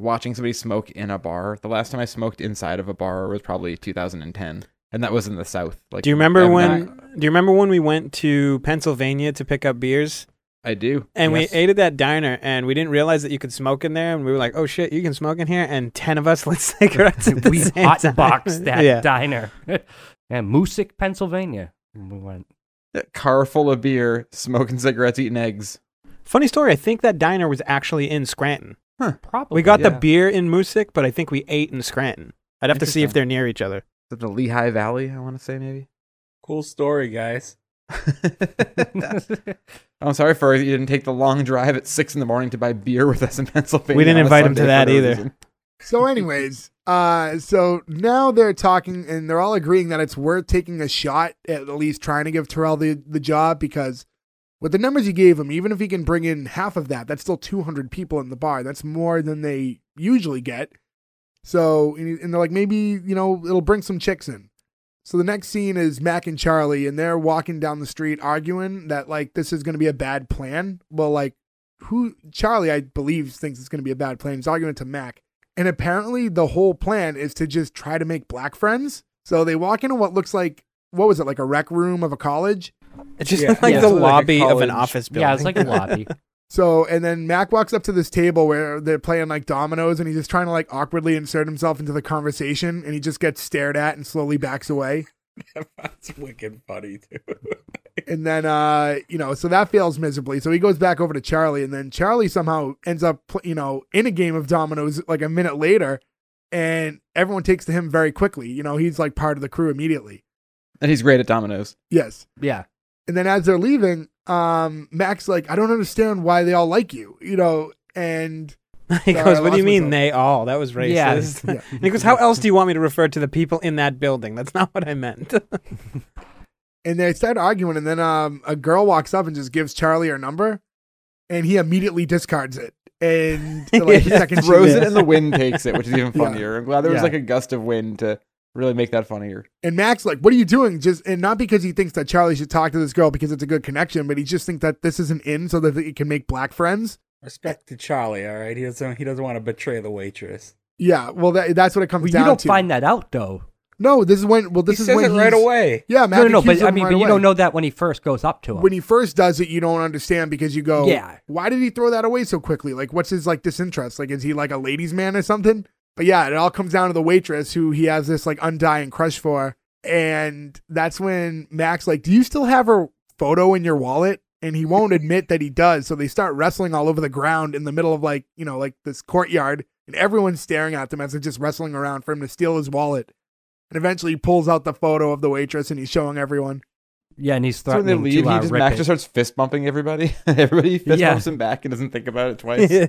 watching somebody smoke in a bar, the last time I smoked inside of a bar was probably two thousand ten. And that was in the South. Like, do you remember I'm when? Not... Do you remember when we went to Pennsylvania to pick up beers? I do. And yes. we ate at that diner, and we didn't realize that you could smoke in there. And we were like, "Oh shit, you can smoke in here!" And ten of us lit cigarettes. At the we same hot time. boxed that yeah. diner. And Moosic, Pennsylvania. We went a car full of beer, smoking cigarettes, eating eggs. Funny story. I think that diner was actually in Scranton. Huh. Probably. We got yeah. the beer in Moosic, but I think we ate in Scranton. I'd have to see if they're near each other. The Lehigh Valley, I want to say, maybe. Cool story, guys. I'm sorry for you didn't take the long drive at six in the morning to buy beer with us in Pennsylvania. We didn't invite him to that either. So anyways, uh, so now they're talking and they're all agreeing that it's worth taking a shot at least trying to give Terrell the, the job, because with the numbers you gave him, even if he can bring in half of that, that's still two hundred people in the bar. That's more than they usually get. So, and they're like, maybe, you know, it'll bring some chicks in. So the next scene is Mac and Charlie, and they're walking down the street arguing that, like, this is going to be a bad plan. Well, like, who, Charlie, I believe, thinks it's going to be a bad plan. He's arguing to Mac. And apparently the whole plan is to just try to make black friends. So they walk into what looks like, what was it, like a rec room of a college? It's just yeah. like yeah. the it's lobby like of an office building. Yeah, it's like a lobby. So, and then Mac walks up to this table where they're playing like dominoes, and he's just trying to like awkwardly insert himself into the conversation, and he just gets stared at and slowly backs away. That's wicked funny, too. And then, uh, you know, so that fails miserably. So he goes back over to Charlie, and then Charlie somehow ends up, you know, in a game of dominoes like a minute later, and everyone takes to him very quickly. You know, he's like part of the crew immediately. And he's great at dominoes. Yes. Yeah. And then as they're leaving, um, Mac's like, I don't understand why they all like you, you know, and he goes, what do you mean they all? That was racist. Yeah. Yeah. And he goes, how else do you want me to refer to the people in that building? That's not what I meant. And they start arguing, and then um, a girl walks up and just gives Charlie her number, and he immediately discards it. And so, like, yeah, second throws it, and the wind takes it, which is even funnier. Yeah. I'm glad there was yeah. like a gust of wind to really make that funnier. And Mac's like, what are you doing? Just, and not because he thinks that Charlie should talk to this girl because it's a good connection, but he just thinks that this is an in so that he can make black friends. Respect to Charlie, all right? He doesn't he doesn't want to betray the waitress. Yeah, well, that, that's what it comes well, down to. You don't to. find that out, though. No, this is when, well, this he is when he says it right away. Yeah, Mac no, no, no, but I mean, right but you away. don't know that when he first goes up to him. When he first does it, you don't understand because you go, yeah. why did he throw that away so quickly? Like, what's his, like, disinterest? Like, is he, like, a ladies' man or something? But yeah, it all comes down to the waitress who he has this like undying crush for. And that's when Mac's like, do you still have her photo in your wallet? And he won't admit that he does. So they start wrestling all over the ground in the middle of like, you know, like this courtyard. And everyone's staring at them as they're just wrestling around for him to steal his wallet. And eventually he pulls out the photo of the waitress and he's showing everyone. Yeah, and he's threatening so when they leave, to, uh, he just, Mac just starts fist bumping everybody. Everybody fist yeah. bumps him back and doesn't think about it twice. Yeah.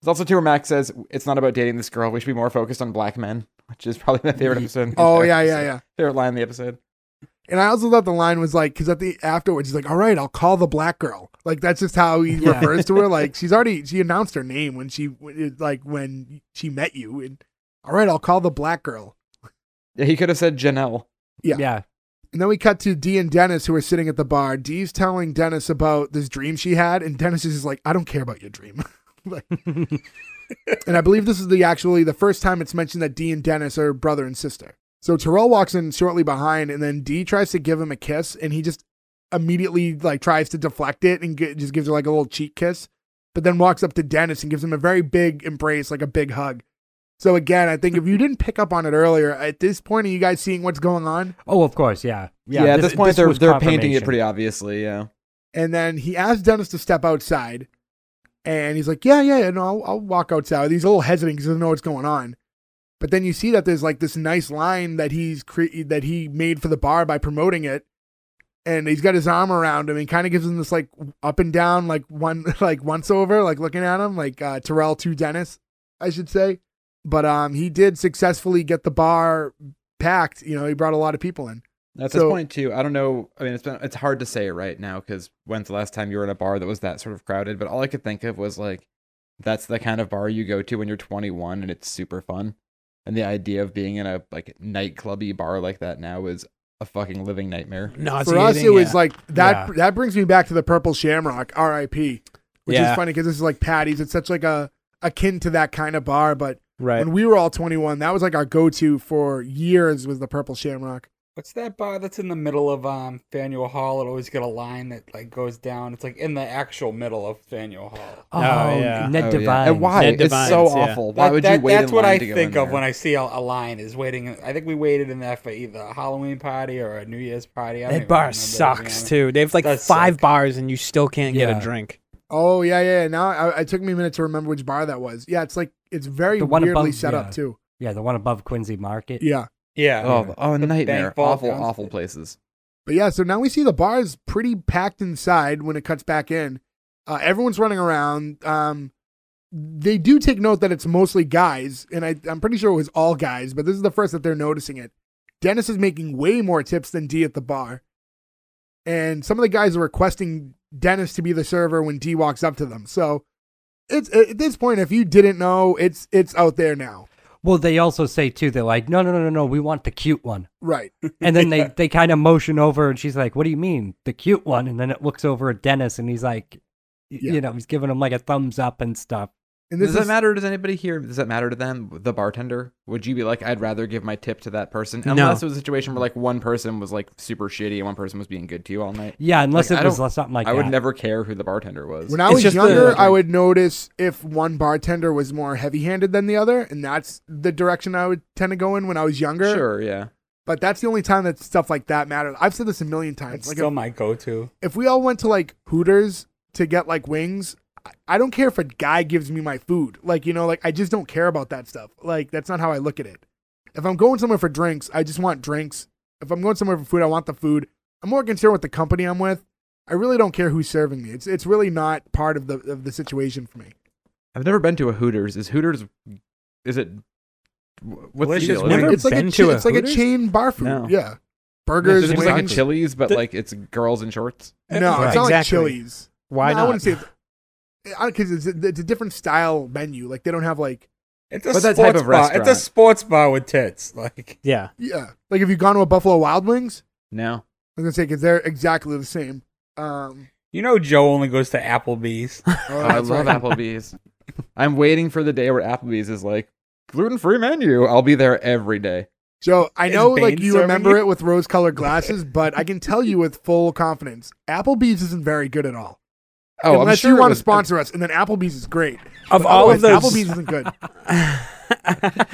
It's also too where Mac says, it's not about dating this girl. We should be more focused on black men, which is probably my favorite episode. Oh, yeah, episode. yeah, yeah. Favorite line in the episode. And I also thought the line was like, because at the afterwards, he's like, all right, I'll call the black girl. Like, that's just how he yeah. refers to her. Like, she's already, she announced her name when she, like, when she met you. And all right, I'll call the black girl. Yeah, he could have said Janelle. Yeah. Yeah. And then we cut to Dee and Dennis, who are sitting at the bar. Dee's telling Dennis about this dream she had, and Dennis is just like, I don't care about your dream. Like, and I believe this is the actually the first time it's mentioned that Dee and Dennis are brother and sister. So Terrell walks in shortly behind, and then Dee tries to give him a kiss, and he just immediately like tries to deflect it and get, just gives her like a little cheek kiss, but then walks up to Dennis and gives him a very big embrace, like a big hug. So again, I think if you didn't pick up on it earlier, at this point, are you guys seeing what's going on? Oh, of course, yeah. Yeah, yeah this, at this point, this they're, they're painting it pretty obviously, yeah. And then he asks Dennis to step outside, and he's like, yeah, yeah, yeah, no, I'll, I'll walk outside. He's a little hesitant because he doesn't know what's going on. But then you see that there's like this nice line that he's cre- that he made for the bar by promoting it, and he's got his arm around him and kind of gives him this like up and down, like one like once over, like looking at him, like uh, Terrell to Dennis, I should say. But um, he did successfully get the bar packed. You know, he brought a lot of people in. At so, this point, too, I don't know. I mean, it's been, it's hard to say right now because when's the last time you were in a bar that was that sort of crowded? But all I could think of was, like, that's the kind of bar you go to when you're twenty-one and it's super fun. And the idea of being in a, like, nightclub-y bar like that now is a fucking living nightmare. Nauseating, for us, it was, yeah. like, that yeah. that brings me back to the Purple Shamrock, R I P, which yeah. is funny because this is, like, Patty's. It's such, like, a akin to that kind of bar, but... Right. When we were all twenty-one, that was like our go-to for years was the Purple Shamrock. What's that bar that's in the middle of um, Faneuil Hall? It always got a line that like goes down. It's like in the actual middle of Faneuil Hall. Oh, oh yeah. Ned oh, Devine. Yeah. And why? Ned it's Devines, so awful. Yeah. Why that, would that, you wait That's in what line I to think of there? When I see a, a line is waiting. I think we waited in there for either a Halloween party or a New Year's party. I that bar sucks, that, you know? Too. They have like that's five sick. Bars and you still can't yeah. get a drink. Oh, yeah, yeah. Now I, it took me a minute to remember which bar that was. Yeah, it's like, it's very weirdly above, set yeah. up, too. Yeah, the one above Quincy Market. Yeah. Yeah. Oh, oh nightmare. Awful, awful, awful places. But yeah, so now we see the bar is pretty packed inside when it cuts back in. Uh, everyone's running around. Um, they do take note that it's mostly guys, and I, I'm pretty sure it was all guys, but this is the first that they're noticing it. Dennis is making way more tips than Dee at the bar. And some of the guys are requesting Dennis to be the server when Dee walks up to them. So it's at this point, if you didn't know, it's it's out there now. Well, they also say too, they're like, no, no, no, no, no, we want the cute one. Right. And then yeah. they, they kind of motion over and she's like, what do you mean? The cute one. And then it looks over at Dennis and he's like, yeah. you know, he's giving him like a thumbs up and stuff. And does that matter? Does anybody here? Does that matter to them? The bartender? Would you be like, I'd rather give my tip to that person? Unless no. it was a situation where like one person was like super shitty and one person was being good to you all night. Yeah, unless like, it was something like I that. I would never care who the bartender was. When I it's was younger, the, I would notice if one bartender was more heavy-handed than the other, and that's the direction I would tend to go in when I was younger. Sure, yeah. But that's the only time that stuff like that mattered. I've said this a million times. It's like still if, my go-to. If we all went to like Hooters to get like wings... I don't care if a guy gives me my food. Like, you know, like I just don't care about that stuff. Like, that's not how I look at it. If I'm going somewhere for drinks, I just want drinks. If I'm going somewhere for food, I want the food. I'm more concerned with the company I'm with. I really don't care who's serving me. It's it's really not part of the of the situation for me. I've never been to a Hooters. Is Hooters, is it, what's the deal? Never it's like, a, to it's a like a chain bar food. No. Yeah. Burgers. No, it's like a Chili's, but the, like it's girls in shorts. No, right. It's not exactly. like Chili's. Why no, not? I wouldn't say it's, because it's, it's a different style menu. Like they don't have like it's a but that sports type of bar. Restaurant. It's a sports bar with tits. Like yeah, yeah. Like have you gone to a Buffalo Wild Wings? No, I was gonna say because they're exactly the same. Um, you know, Joe only goes to Applebee's. Oh, oh, I love right. Applebee's. I'm waiting for the day where Applebee's is like gluten-free menu. I'll be there every day. Joe, I is know Bain like you remember you? It with rose-colored glasses, but I can tell you with full confidence, Applebee's isn't very good at all. Oh, unless sure you want was, to sponsor uh, us, and then Applebee's is great. Of but all of those, Applebee's isn't good.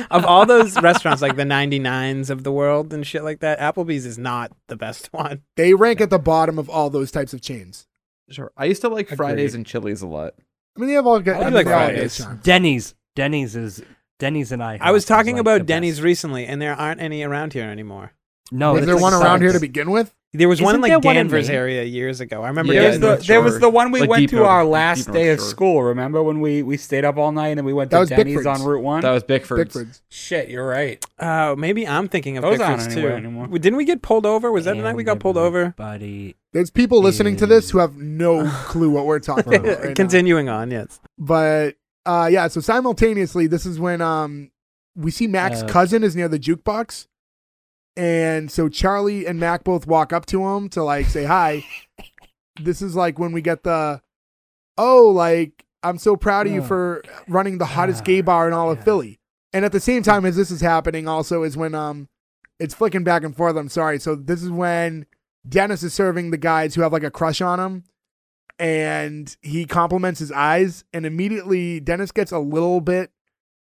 Of all those restaurants, like the ninety-nines of the world and shit like that, Applebee's is not the best one. They rank at the bottom of all those types of chains. Sure, I used to like Agreed. Fridays and Chili's a lot. I mean, they have all good. I, I do like Fridays. Denny's, Denny's is Denny's and I. I was talking like about Denny's best. Recently, and there aren't any around here anymore. No, is there like one sucks. Around here to begin with? There was Isn't one in like Danvers in area years ago. I remember yeah, the, there was the one we like went to our last Deep day North of Shore. School. Remember when we, we stayed up all night and we went to Denny's Bickford's. On Route one? That was Bickford's. Bickford's. Shit, you're right. Uh, maybe I'm thinking of Those Bickford's too. Anymore. Didn't we get pulled over? Was that and the night we got pulled over? Buddy, there's people listening to this who have no clue what we're talking about. Right Continuing now. On, yes. But uh, yeah, so simultaneously, this is when um we see Mac's uh, cousin is near the jukebox. And so Charlie and Mac both walk up to him to like say hi. This is like when we get the, oh, like, I'm so proud of you for running the hottest gay bar in all of yeah. Philly. And at the same time as this is happening also is when um it's flicking back and forth. I'm sorry. So this is when Dennis is serving the guys who have like a crush on him, and he compliments his eyes, and immediately Dennis gets a little bit,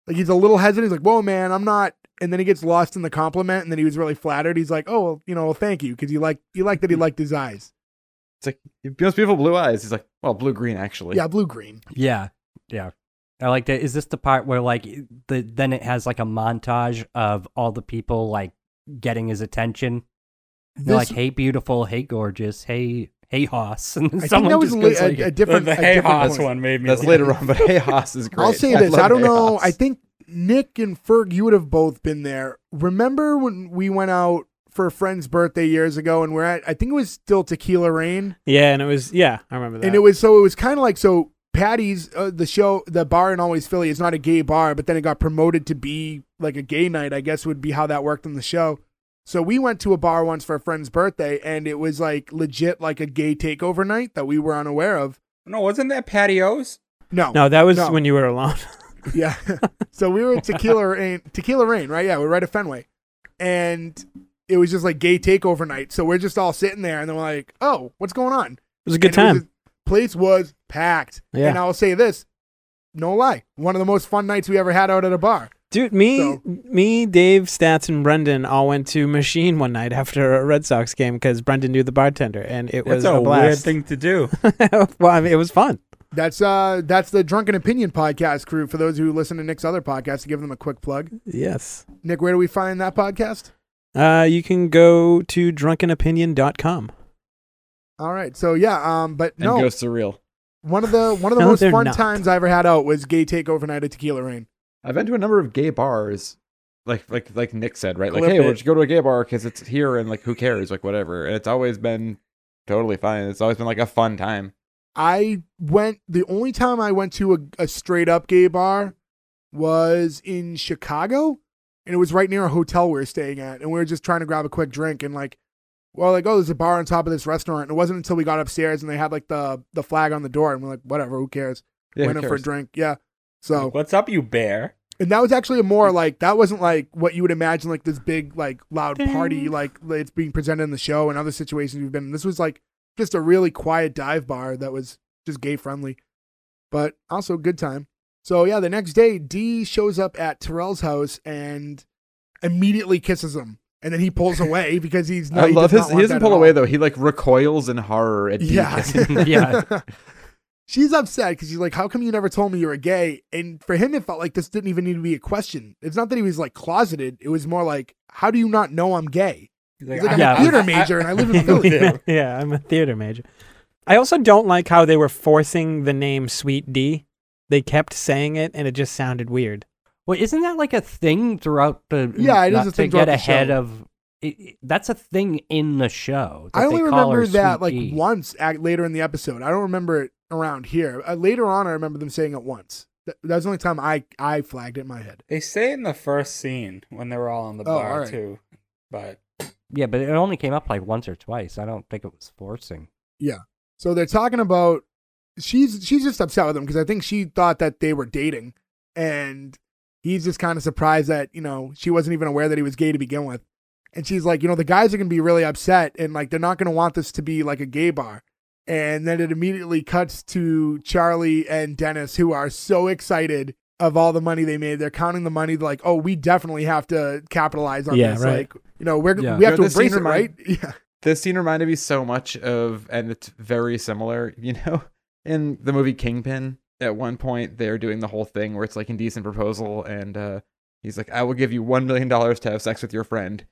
like he's a little hesitant. He's like, whoa, man, I'm not. And then he gets lost in the compliment, and then he was really flattered. He's like, oh, well, you know, well, thank you, because he liked, he liked that he liked his eyes. It's like, those beautiful blue eyes. He's like, well, blue-green, actually. Yeah, blue-green. Yeah, yeah. I like that. Is this the part where, like, the then it has, like, a montage of all the people, like, getting his attention? This... They're like, hey, beautiful, hey, gorgeous, hey... Hey Haas. And I think that was li- like, a, a different. The, the Hey Haas one made me. That's laugh. Later on, but Hey Haas is great. I'll say this. I, I don't hey know. Haas. I think Nick and Ferg, you would have both been there. Remember when we went out for a friend's birthday years ago, and we're at, I think it was still Tequila Rain. Yeah, and it was, yeah, I remember that. And it was, so it was kind of like, so Patty's, uh, the show, the bar in Always Philly is not a gay bar, but then it got promoted to be like a gay night, I guess would be how that worked on the show. So we went to a bar once for a friend's birthday, and it was like legit like a gay takeover night that we were unaware of. No, wasn't that Patios? No. No, that was no. when you were alone. Yeah. So we were at Tequila Rain, Tequila Rain, right? Yeah, we were right at Fenway. And it was just like gay takeover night. So we're just all sitting there, and then we're like, oh, what's going on? It was a good and time. Was, place was packed. Yeah. And I'll say this, no lie, one of the most fun nights we ever had out at a bar. Dude, me, so. me, Dave, Stats, and Brendan all went to Machine one night after a Red Sox game because Brendan knew the bartender, and it that's was a, a blast. Weird thing to do. Well, I mean, it was fun. That's uh, that's the Drunken Opinion podcast crew. For those who listen to Nick's other podcast, to give them a quick plug. Yes, Nick, where do we find that podcast? Uh, you can go to drunken opinion dot com. All right, so yeah, um, but and no, go surreal. One of the one of the no, most fun not. times I ever had out was Gay Takeover Night at Tequila Rain. I've been to a number of gay bars, like like like Nick said, right? Like, Flip hey, we'll just go to a gay bar because it's here and like who cares, like whatever. And it's always been totally fine. It's always been like a fun time. I went, the only time I went to a, a straight up gay bar was in Chicago, and it was right near a hotel we were staying at, and we were just trying to grab a quick drink, and like, well, like oh, there's a bar on top of this restaurant. And it wasn't until we got upstairs and they had like the the flag on the door, and we're like, whatever, who cares? Yeah, went in for a drink, yeah. So what's up, you bear? And that was actually a more like, that wasn't like what you would imagine, like this big, like loud party, like it's being presented in the show and other situations we've been in. This was like just a really quiet dive bar that was just gay friendly, but also good time. So yeah, the next day Dee shows up at Terrell's house and immediately kisses him. And then he pulls away because he's not. I love his, he doesn't pull away though. He like recoils in horror at Dee kissing him. Yeah. Yeah. She's upset because she's like, how come you never told me you were gay? And for him, it felt like this didn't even need to be a question. It's not that he was like closeted. It was more like, how do you not know I'm gay? He's like, I'm yeah, a theater I, major I, and I live in Philly. Yeah, yeah, I'm a theater major. I also don't like how they were forcing the name Sweet D. They kept saying it and it just sounded weird. Well, isn't that like a thing throughout the Yeah, it is a thing to get ahead show. of It, that's a thing in the show. I only remember that like D. once at, later in the episode. I don't remember it around here. Uh, later on, I remember them saying it once. Th- that was the only time I, I flagged it in my head. They say it in the first scene when they were all in the oh, bar right. too. But yeah, but it only came up like once or twice. I don't think it was forcing. Yeah. So they're talking about she's she's just upset with him because I think she thought that they were dating, and he's just kind of surprised that you know she wasn't even aware that he was gay to begin with. And she's like, you know, the guys are going to be really upset, and like, they're not going to want this to be like a gay bar. And then it immediately cuts to Charlie and Dennis, who are so excited of all the money they made. They're counting the money. They're like, oh, we definitely have to capitalize on yeah, this. Right. Like, you know, we're, yeah. we have you know, to embrace it, remind, right? Yeah. This scene reminded me so much of, and it's very similar, you know, in the movie Kingpin. At one point, they're doing the whole thing where it's like Indecent Proposal. And uh, he's like, I will give you one million dollars to have sex with your friend.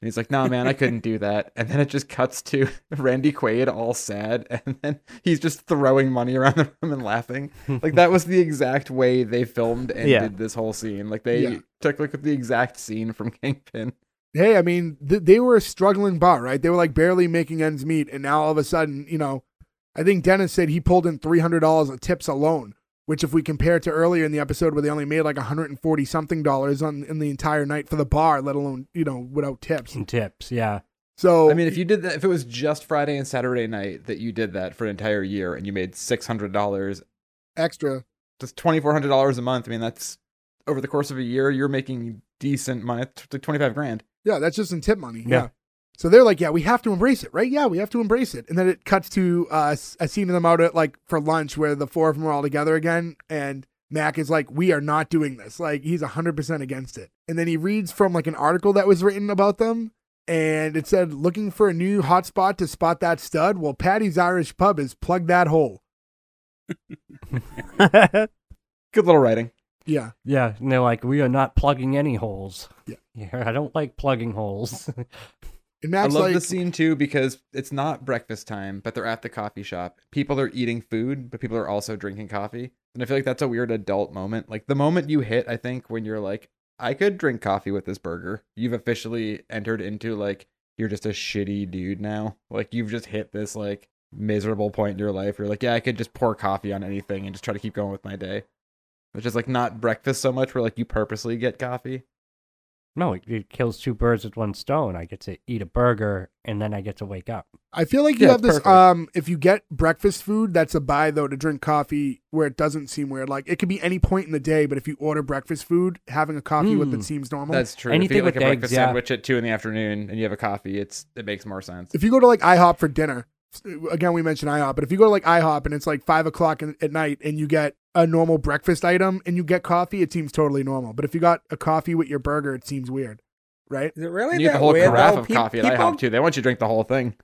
And he's like, no, nah, man, I couldn't do that. And then it just cuts to Randy Quaid all sad. And then he's just throwing money around the room and laughing. Like, that was the exact way they filmed and yeah. did this whole scene. Like, they yeah. took like the exact scene from Kingpin. Hey, I mean, th- they were a struggling bar, right? They were like barely making ends meet. And now all of a sudden, you know, I think Dennis said he pulled in three hundred dollars of tips alone. which if we compare to earlier in the episode where they only made like one hundred forty something dollars on in the entire night for the bar, let alone, you know, without tips. And tips, yeah. So I mean, if you did that, if it was just Friday and Saturday night that you did that for an entire year and you made six hundred dollars extra, just twenty-four hundred dollars a month. I mean, that's over the course of a year, you're making decent money, twenty-five grand. Yeah. That's just in tip money. Yeah. yeah. So they're like, yeah, we have to embrace it, right? Yeah, we have to embrace it. And then it cuts to uh, a scene of them out at like for lunch where the four of them are all together again. And Mac is like, we are not doing this. Like he's a hundred percent against it. And then he reads from like an article that was written about them. And it said, looking for a new hot spot to spot that stud? Well, Patty's Irish Pub is plug that hole. Good little writing. Yeah. Yeah. And they're like, we are not plugging any holes. Yeah. Yeah, I don't like plugging holes. And I love like, the scene, too, because it's not breakfast time, but they're at the coffee shop. People are eating food, but people are also drinking coffee. And I feel like that's a weird adult moment. Like the moment you hit, I think, when you're like, I could drink coffee with this burger. You've officially entered into like, you're just a shitty dude now. Like you've just hit this like miserable point in your life. You're like, yeah, I could just pour coffee on anything and just try to keep going with my day. Which is like not breakfast so much where like you purposely get coffee. No, it, it kills two birds with one stone. I get to eat a burger and then I get to wake up. I feel like you yeah, have this, perfect. um, if you get breakfast food, that's a buy though to drink coffee where it doesn't seem weird. Like it could be any point in the day, but if you order breakfast food, having a coffee mm. with it seems normal. That's true. Anything if you get like with a eggs, breakfast yeah. sandwich at two in the afternoon and you have a coffee, it's it makes more sense. If you go to like IHOP for dinner, again, we mentioned IHOP, but if you go to like IHOP and it's like five o'clock in, at night and you get a normal breakfast item and you get coffee, it seems totally normal. But if you got a coffee with your burger, it seems weird, right? Is it really you that get the whole weird, carafe though? of Pe- coffee at people... IHOP too. They want you to drink the whole thing.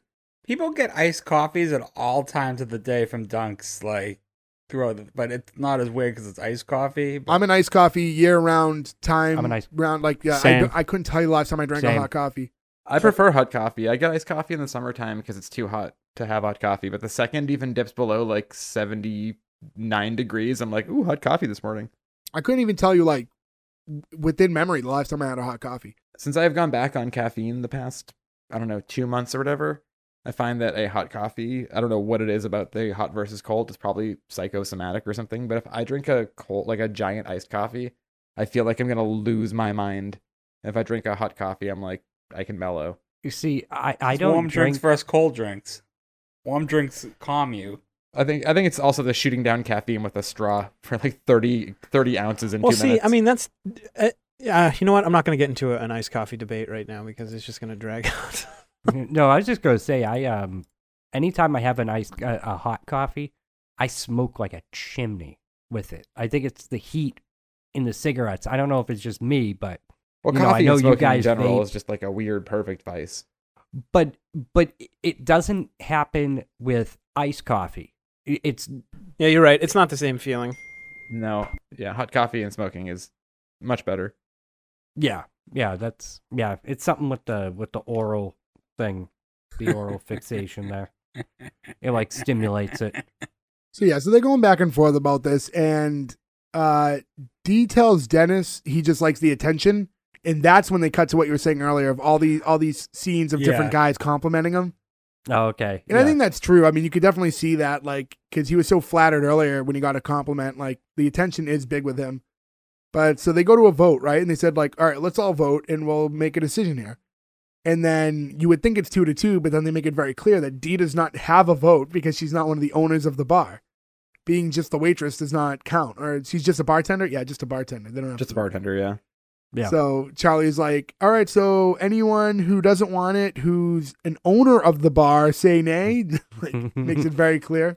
People get iced coffees at all times of the day from Dunks, like throughout. The, but it's not as weird because it's iced coffee. But... I'm an iced coffee year-round time. I'm an iced round like yeah. I, I couldn't tell you last time I drank Same. a hot coffee. I prefer hot coffee. I get iced coffee in the summertime because it's too hot to have hot coffee. But the second even dips below like seventy-nine degrees, I'm like, ooh, hot coffee this morning. I couldn't even tell you like within memory the last time I had a hot coffee. Since I have gone back on caffeine the past, I don't know, two months or whatever. I find that a hot coffee, I don't know what it is about the hot versus cold. It's probably psychosomatic or something. But if I drink a cold, like a giant iced coffee, I feel like I'm going to lose my mind. And if I drink a hot coffee, I'm like, I can mellow. You see, I, I don't warm drink... drinks versus cold drinks. Warm drinks calm you. I think I think it's also the shooting down caffeine with a straw for like thirty, thirty ounces in well, two see, minutes. Well, see, I mean, that's... Uh, uh, you know what? I'm not going to get into a, an iced coffee debate right now because it's just going to drag out... No, I was just gonna say I um, anytime I have an ice a, a hot coffee, I smoke like a chimney with it. I think it's the heat in the cigarettes. I don't know if it's just me, but well, you know, I know you guys. In general, vape, is just like a weird perfect vice. But but it doesn't happen with iced coffee. It's yeah, you're right. It's not the same feeling. No, yeah, hot coffee and smoking is much better. Yeah, yeah, that's yeah. It's something with the with the oral. thing the oral fixation there, it like stimulates it. So yeah, so they're going back and forth about this, and uh Dee tells Dennis he just likes the attention, and that's when they cut to what you were saying earlier of all these all these scenes of yeah. different guys complimenting him. Oh, okay. And yeah. I think that's true. I mean, you could definitely see that, like, because he was so flattered earlier when he got a compliment. Like the attention is big with him. But so they go to a vote, right? And they said, like, all right, let's all vote and we'll make a decision here. And then you would think it's two to two, but then they make it very clear that Dee does not have a vote because she's not one of the owners of the bar. Being just the waitress does not count. Or she's just a bartender? Yeah, just a bartender. They don't have just a bartender, yeah. yeah. So Charlie's like, all right, so anyone who doesn't want it, who's an owner of the bar, say nay. Like, makes it very clear.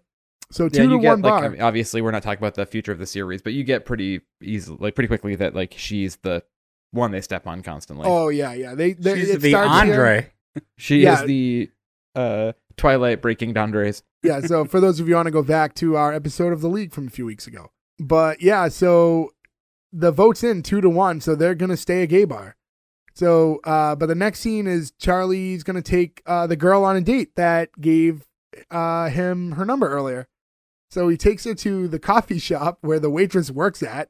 So two yeah, to get, one like, bar. I mean, obviously, we're not talking about the future of the series, but you get pretty easily, like pretty quickly that like she's the one they step on constantly. Oh yeah, yeah. They, they She's it the Andre. Here. She yeah. is the uh, Twilight breaking D'Andres. Yeah. So for those of you who want to go back to our episode of The League from a few weeks ago, but yeah, so the vote's in two to one, so they're gonna stay a gay bar. So, uh, but the next scene is Charlie's gonna take uh, the girl on a date that gave uh, him her number earlier. So he takes her to the coffee shop where the waitress works at.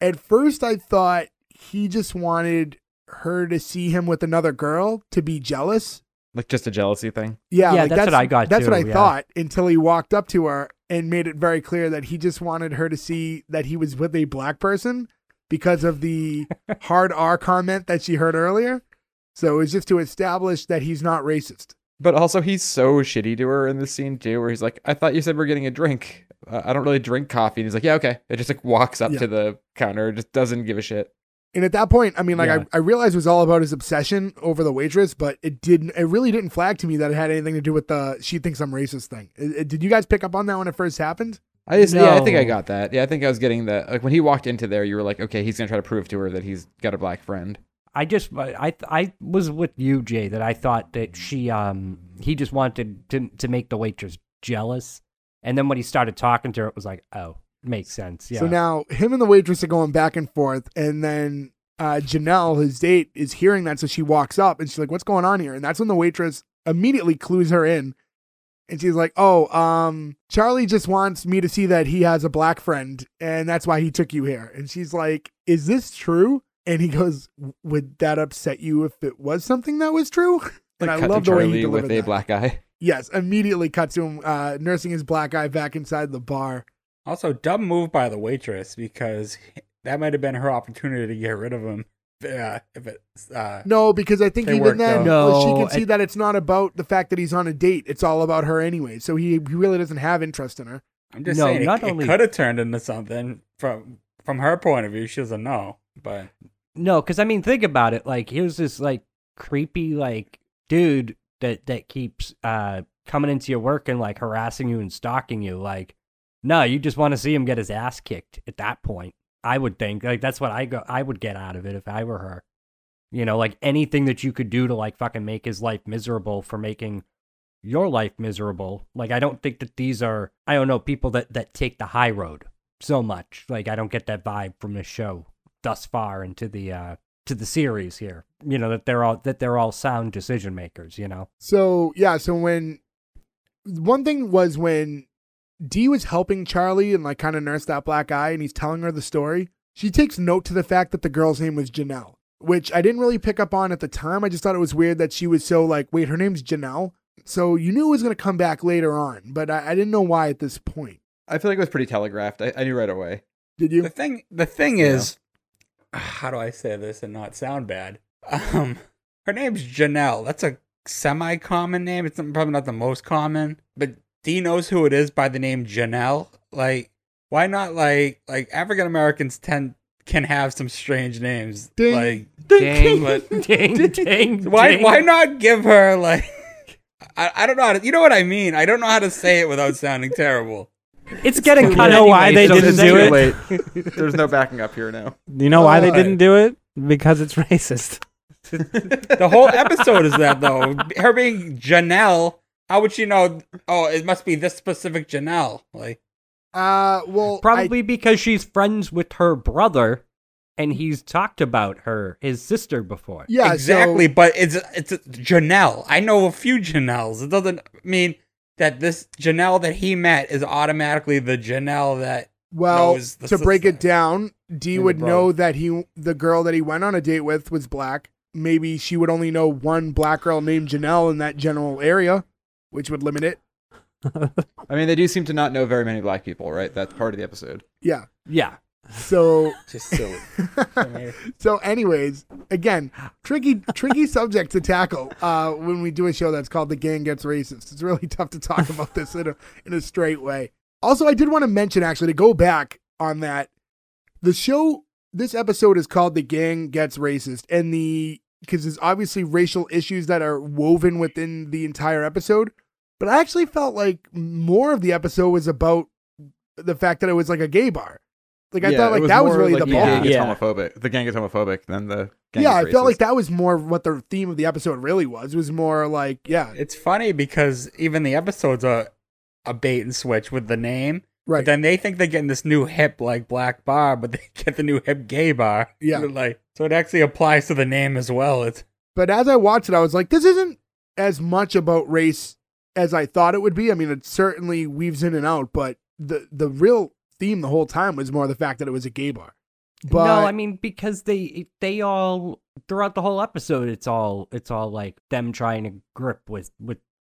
At first, I thought he just wanted her to see him with another girl to be jealous. Like just a jealousy thing? Yeah, yeah, like that's, that's what I got That's too, what I yeah. thought until he walked up to her and made it very clear that he just wanted her to see that he was with a black person because of the hard R comment that she heard earlier. So it was just to establish that he's not racist. But also he's so shitty to her in this scene too, where he's like, I thought you said we're getting a drink. Uh, I don't really drink coffee. And he's like, yeah, okay. It just like walks up yeah. to the counter. Just doesn't give a shit. And at that point, I mean, like yeah. I, I realized it was all about his obsession over the waitress, but it didn't, it really didn't flag to me that it had anything to do with the, she thinks I'm racist thing. It, it, did you guys pick up on that when it first happened? I just, no. yeah, I think I got that. Yeah. I think I was getting that. Like when he walked into there, you were like, okay, he's going to try to prove to her that he's got a black friend. I just, I, I was with you, Jay, that I thought that she, um, he just wanted to, to make the waitress jealous. And then when he started talking to her, it was like, oh, makes sense. Yeah. So now him and the waitress are going back and forth. And then uh, Janelle, his date, is hearing that. So she walks up and she's like, what's going on here? And that's when the waitress immediately clues her in. And she's like, oh, um, Charlie just wants me to see that he has a black friend. And that's why he took you here. And she's like, is this true? And he goes, would that upset you if it was something that was true? And like I love the way he delivered with a that. black eye. Yes, immediately cut to him uh, nursing his black eye back inside the bar. Also, dumb move by the waitress, because that might have been her opportunity to get rid of him. Yeah, if it, uh, no, because I think even then, no, she can see I, that it's not about the fact that he's on a date. It's all about her anyway. So he, he really doesn't have interest in her. I'm just no, saying, not it, only... it could have turned into something from from her point of view. She doesn't know, but... No, because I mean, think about it. Like, here's this like creepy like dude that that keeps uh coming into your work and like harassing you and stalking you. Like, no, you just want to see him get his ass kicked. At that point, I would think like that's what I go. I would get out of it if I were her. You know, like anything that you could do to like fucking make his life miserable for making your life miserable. Like, I don't think that these are I don't know people that that take the high road so much. Like, I don't get that vibe from this show thus far into the uh, to the series here, you know, that they're all that they're all sound decision makers, you know. So yeah, so when one thing was when Dee was helping Charlie and like kind of nurse that black eye, and he's telling her the story, she takes note to the fact that the girl's name was Janelle, which I didn't really pick up on at the time. I just thought it was weird that she was so like, wait, her name's Janelle. So you knew it was going to come back later on, but I, I didn't know why at this point. I feel like it was pretty telegraphed. I, I knew right away. Did you? The thing, the thing is. Yeah. How do I say this and not sound bad? Um, her name's Janelle. That's a semi-common name. It's probably not the most common, but Dee knows who it is by the name Janelle. Like, why not? Like, like African Americans tend can have some strange names. Ding, like, ding, ding, ding, ding, ding. Why, why not give her like? I, I don't know. How to, you know what I mean? I don't know how to say it without sounding terrible. It's getting cut. You know anyway, why they so didn't do it? There's no backing up here now. You know why they didn't do it? Because it's racist. The whole episode is that, though. Her being Janelle, how would she know? Oh, it must be this specific Janelle. Like, uh, well, probably I... because she's friends with her brother, and he's talked about her, his sister, before. Yeah, exactly. So... But it's it's Janelle. I know a few Janelles. It doesn't mean that this Janelle that he met is automatically the Janelle that well, knows the to system. Break it down, Dee would know that he, the girl that he went on a date with was black. Maybe she would only know one black girl named Janelle in that general area, which would limit it. I mean, they do seem to not know very many black people, right? That's part of the episode. Yeah. Yeah. So just silly. So anyways, again, tricky tricky subject to tackle uh when we do a show that's called The Gang Gets Racist. It's really tough to talk about this in a in a straight way. Also, I did want to mention, actually, to go back on that, the show, this episode is called The Gang Gets Racist, and the because there's obviously racial issues that are woven within the entire episode, but I actually felt like more of the episode was about the fact that it was like a gay bar. Like, I yeah, thought like was that was really like the ball. The gang is yeah. homophobic. The gang is homophobic than the gang Yeah, is I felt like that was more what the theme of the episode really was. It was more like, yeah. It's funny because even the episodes are a bait and switch with the name. Right. But then they think they're getting this new hip, like, black bar, but they get the new hip gay bar. Yeah. Like, so it actually applies to the name as well. It's... But as I watched it, I was like, this isn't as much about race as I thought it would be. I mean, it certainly weaves in and out, but the the real... theme the whole time was more the fact that it was a gay bar. But no, I mean, because they they all throughout the whole episode, it's all it's all like them trying to grip with with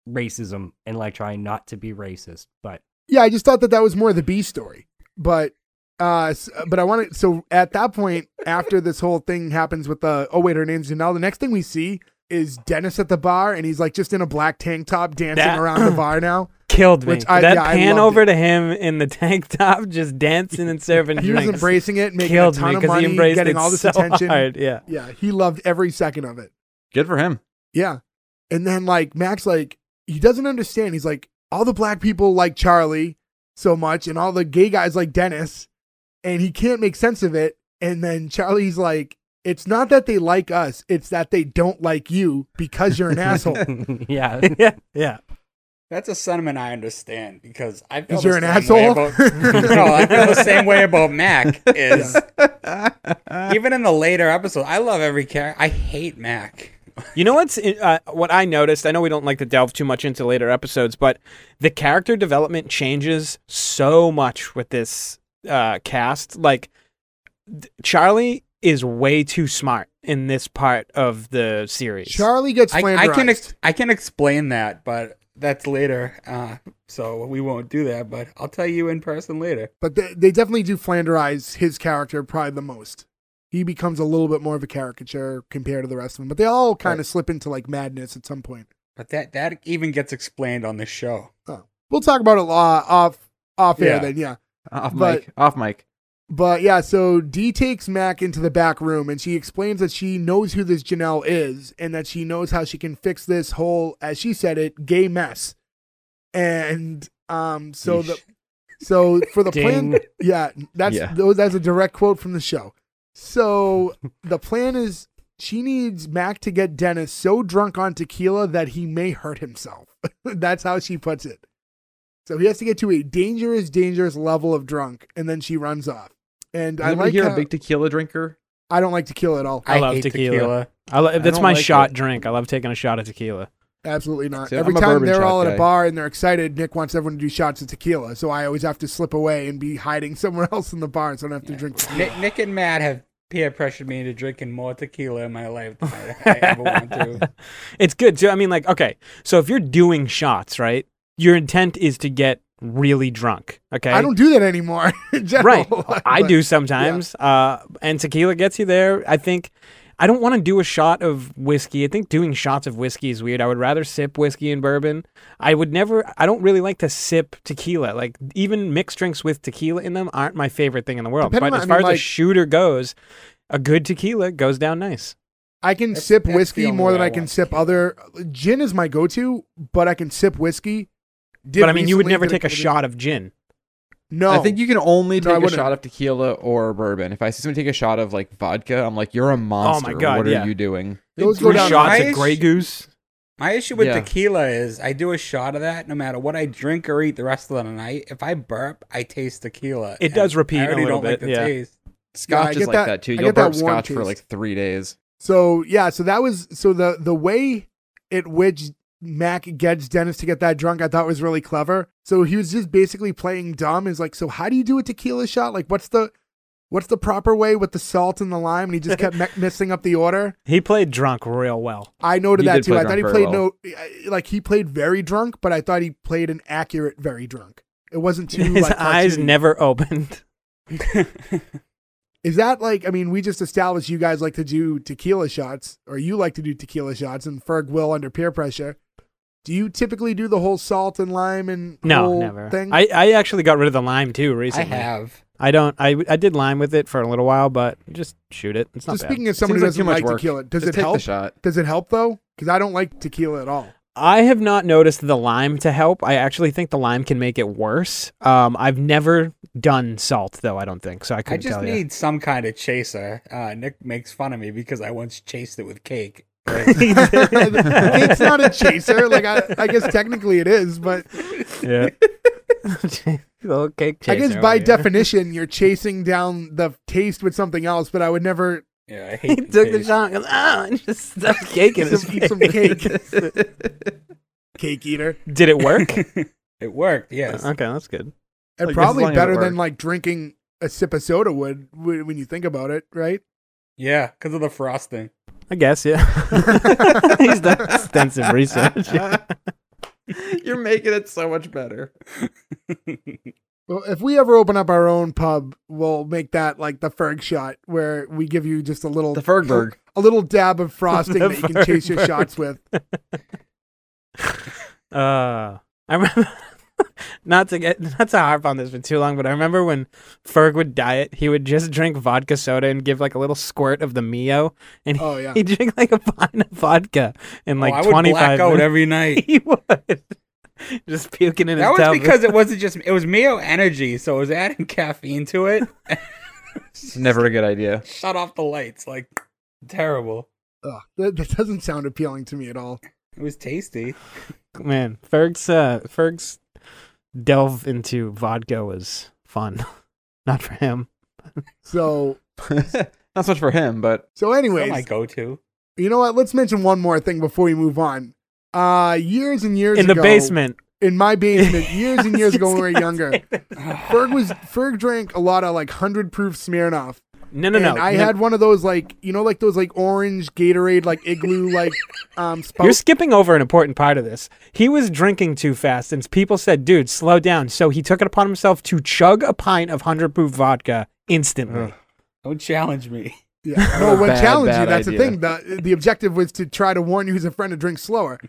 racism and like trying not to be racist. But Yeah, I just thought that that was more the B story. But uh, but I wanted, so at that point, after this whole thing happens with the, oh wait, her name's Janelle, the next thing we see is Dennis at the bar, and he's like just in a black tank top dancing that, around the bar now. Killed me. I, that yeah, pan over it. To him in the tank top just dancing and serving he drinks. He was embracing it, making killed a ton of money, getting all this so attention. Hard, yeah. yeah, he loved every second of it. Good for him. Yeah. And then like Max, like he doesn't understand. He's like, all the black people like Charlie so much and all the gay guys like Dennis, and he can't make sense of it. And then Charlie's like, it's not that they like us, it's that they don't like you because you're an asshole. Yeah. Yeah. Yeah. That's a sentiment I understand because I feel, you're an asshole? About, no, I feel the same way about Mac. Is even in the later episodes, I love every character. I hate Mac. You know what's uh, what I noticed? I know we don't like to delve too much into later episodes, but the character development changes so much with this uh, cast. Like th- Charlie is way too smart in this part of the series. Charlie gets flanderized. I, I can ex- I can explain that, but. That's later, uh, so we won't do that, but I'll tell you in person later. But they, they definitely do flanderize his character probably the most. He becomes a little bit more of a caricature compared to the rest of them, but they all kind right. of slip into like madness at some point. But that that even gets explained on this show. Oh. We'll talk about it uh, off off yeah. air then, yeah. Off but, mic, off mic. But yeah, so Dee takes Mac into the back room, and she explains that she knows who this Janelle is and that she knows how she can fix this whole, as she said it, gay mess. And um, so the so for the plan, yeah, that's yeah. that's a direct quote from the show. So the plan is she needs Mac to get Dennis so drunk on tequila that he may hurt himself. That's how she puts it. So he has to get to a dangerous, dangerous level of drunk, and then she runs off. And I like you're a big tequila drinker. I don't like tequila at all. I, I love tequila. tequila. I lo- that's I my like shot it. drink. I love taking a shot of tequila. Absolutely not. So Every time they're all guy. at a bar and they're excited, Nick wants everyone to do shots of tequila. So I always have to slip away and be hiding somewhere else in the bar so I don't have to yeah. drink tequila. Nick, Nick and Matt have peer pressured me into drinking more tequila in my life than I, I ever want to. It's good, too. I mean, like, okay, so if you're doing shots, right? Your intent is to get really drunk, okay? I don't do that anymore. Right. But, I do sometimes, yeah. uh, and tequila gets you there. I think I don't want to do a shot of whiskey. I think doing shots of whiskey is weird. I would rather sip whiskey and bourbon. I would never, I don't really like to sip tequila. Like, even mixed drinks with tequila in them aren't my favorite thing in the world. Depending but on, as far I mean, as like, a shooter goes, a good tequila goes down nice. I can that's, sip that's whiskey more than I, I can sip other. Gin is my go-to, but I can sip whiskey. Did but I mean, you would never take a shot of gin. No, I think you can only take no, a shot of tequila or bourbon. If I see someone take a shot of like vodka, I'm like, you're a monster. Oh my God, what yeah. are you doing? Those Three shots my of issue, Grey Goose. My issue with yeah. tequila is I do a shot of that no matter what I drink or eat the rest of the night. If I burp, I taste tequila. It does repeat. I already a don't bit. like the yeah. taste. Scotch yeah, is like that, that too. You'll burp scotch taste. for like three days. So yeah, so that was so the the way at which Mac gets Dennis to get that drunk, I thought was really clever. So he was just basically playing dumb. Is like, so how do you do a tequila shot? Like, what's the, what's the proper way with the salt and the lime? And he just kept me- messing up the order. He played drunk real well. I noted that too. I thought he played well. no, like he played very drunk, but I thought he played an accurate very drunk. It wasn't too. His like, eyes cartoony. never opened. Is that like, I mean, we just established you guys like to do tequila shots, or you like to do tequila shots, and Ferg will under peer pressure. Do you typically do the whole salt and lime and no, whole never. thing? I, I actually got rid of the lime too recently. I have. I don't. I I did lime with it for a little while, but just shoot it. It's not so bad. Speaking of someone who doesn't like, like tequila, does just it help? Shot. Does it help though? Because I don't like tequila at all. I have not noticed the lime to help. I actually think the lime can make it worse. Um, I've never done salt, though, I don't think, so I couldn't tell you. I just need some kind of chaser. Uh, Nick makes fun of me because I once chased it with cake. Right? It's not a chaser. Like I, I guess technically it is, but... Yeah. Little cake chaser. I guess by here. definition, you're chasing down the taste with something else, but I would never... Yeah, I hate he the took taste. the shot and, ah, and just stuffed cake in his face. Some cake. Cake eater. Did it work? It worked, yes. Uh, okay, that's good. And like, probably better than like drinking a sip of soda would when you think about it, right? Yeah, because of the frosting. I guess, yeah. He's done extensive research. You're making it so much better. Well, if we ever open up our own pub, we'll make that like the Ferg shot, where we give you just a little the Fergberg, a little dab of frosting that you can chase your shots with. Uh, I remember not to get not to harp on this for too long, but I remember when Ferg would diet, he would just drink vodka soda and give like a little squirt of the Mio, and he, oh, yeah. he'd drink like a pint of vodka in like oh, I twenty-five. I would black out minutes. Every night. He would. Just puking in his tub. That was because it wasn't just, it was Mio Energy, so it was adding caffeine to it. It's never a good idea. Shut off the lights, like, terrible. Ugh, that, that doesn't sound appealing to me at all. It was tasty. Man, Ferg's, uh, Ferg's delve into vodka was fun. Not for him. So. Not so much for him, but. So anyways. That's my go-to. You know what? Let's mention one more thing before we move on. Uh, years and years ago. In the ago, basement. In my basement, years and years ago when we were younger. Ferg was Ferg drank a lot of like one hundred proof Smirnoff. No, no, and no. I no. had one of those like, you know, like those like orange Gatorade, like igloo, like um. Spout. You're skipping over an important part of this. He was drinking too fast and people said, dude, slow down. So he took it upon himself to chug a pint of one hundred proof vodka instantly. Ugh. Don't challenge me. Yeah. No, when challenge you, that's idea. The thing. The, the objective was to try to warn you as a friend to drink slower.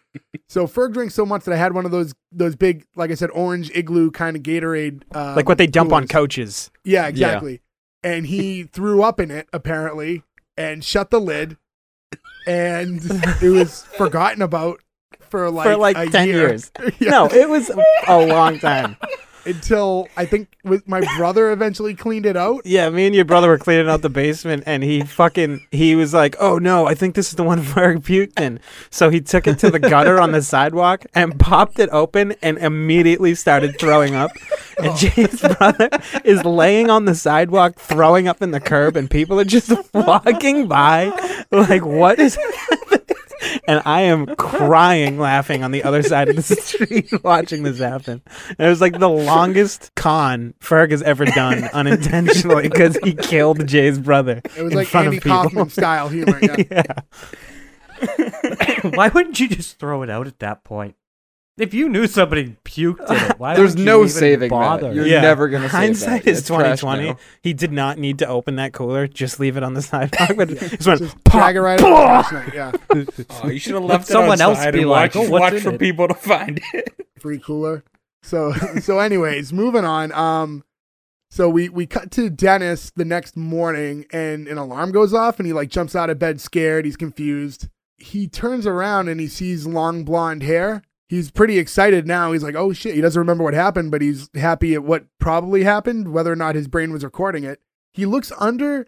So Ferg drinks so much that I had one of those those big, like I said, orange igloo kind of Gatorade. Um, like what they dump coolers. On coaches. Yeah, exactly. Yeah. And he threw up in it, apparently, and shut the lid. And it was forgotten about for like, for like ten year. Years. Yeah. No, it was a long time. Until I think my brother eventually cleaned it out. Yeah, me and your brother were cleaning out the basement, and he fucking, he was like, oh no, I think this is the one Ferg puked in. So he took it to the gutter on the sidewalk and popped it open and immediately started throwing up. And oh. James' brother is laying on the sidewalk, throwing up in the curb, and people are just walking by like, what is happening? And I am crying laughing on the other side of the street watching this happen. And it was like the longest con Ferg has ever done unintentionally because he killed Jay's brother. It was in like front Andy of Kaufman style humor. Yeah. Yeah. Why wouldn't you just throw it out at that point? If you knew somebody puked in it, why There's would no you even saving bother? That. You're yeah. never going to save Hindsight that. Is twenty twenty. He did not need to open that cooler. Just leave it on the sidewalk. But yeah. Just went, just pop, right night, yeah. Oh, you should have left it someone else be like, watch, oh, watch for it? People to find it. Free cooler. So, so anyways, moving on. Um, so we, we cut to Dennis the next morning, and an alarm goes off, and he like jumps out of bed scared. He's confused. He turns around, and he sees long blonde hair. He's pretty excited now. He's like, oh, shit. He doesn't remember what happened, but he's happy at what probably happened, whether or not his brain was recording it. He looks under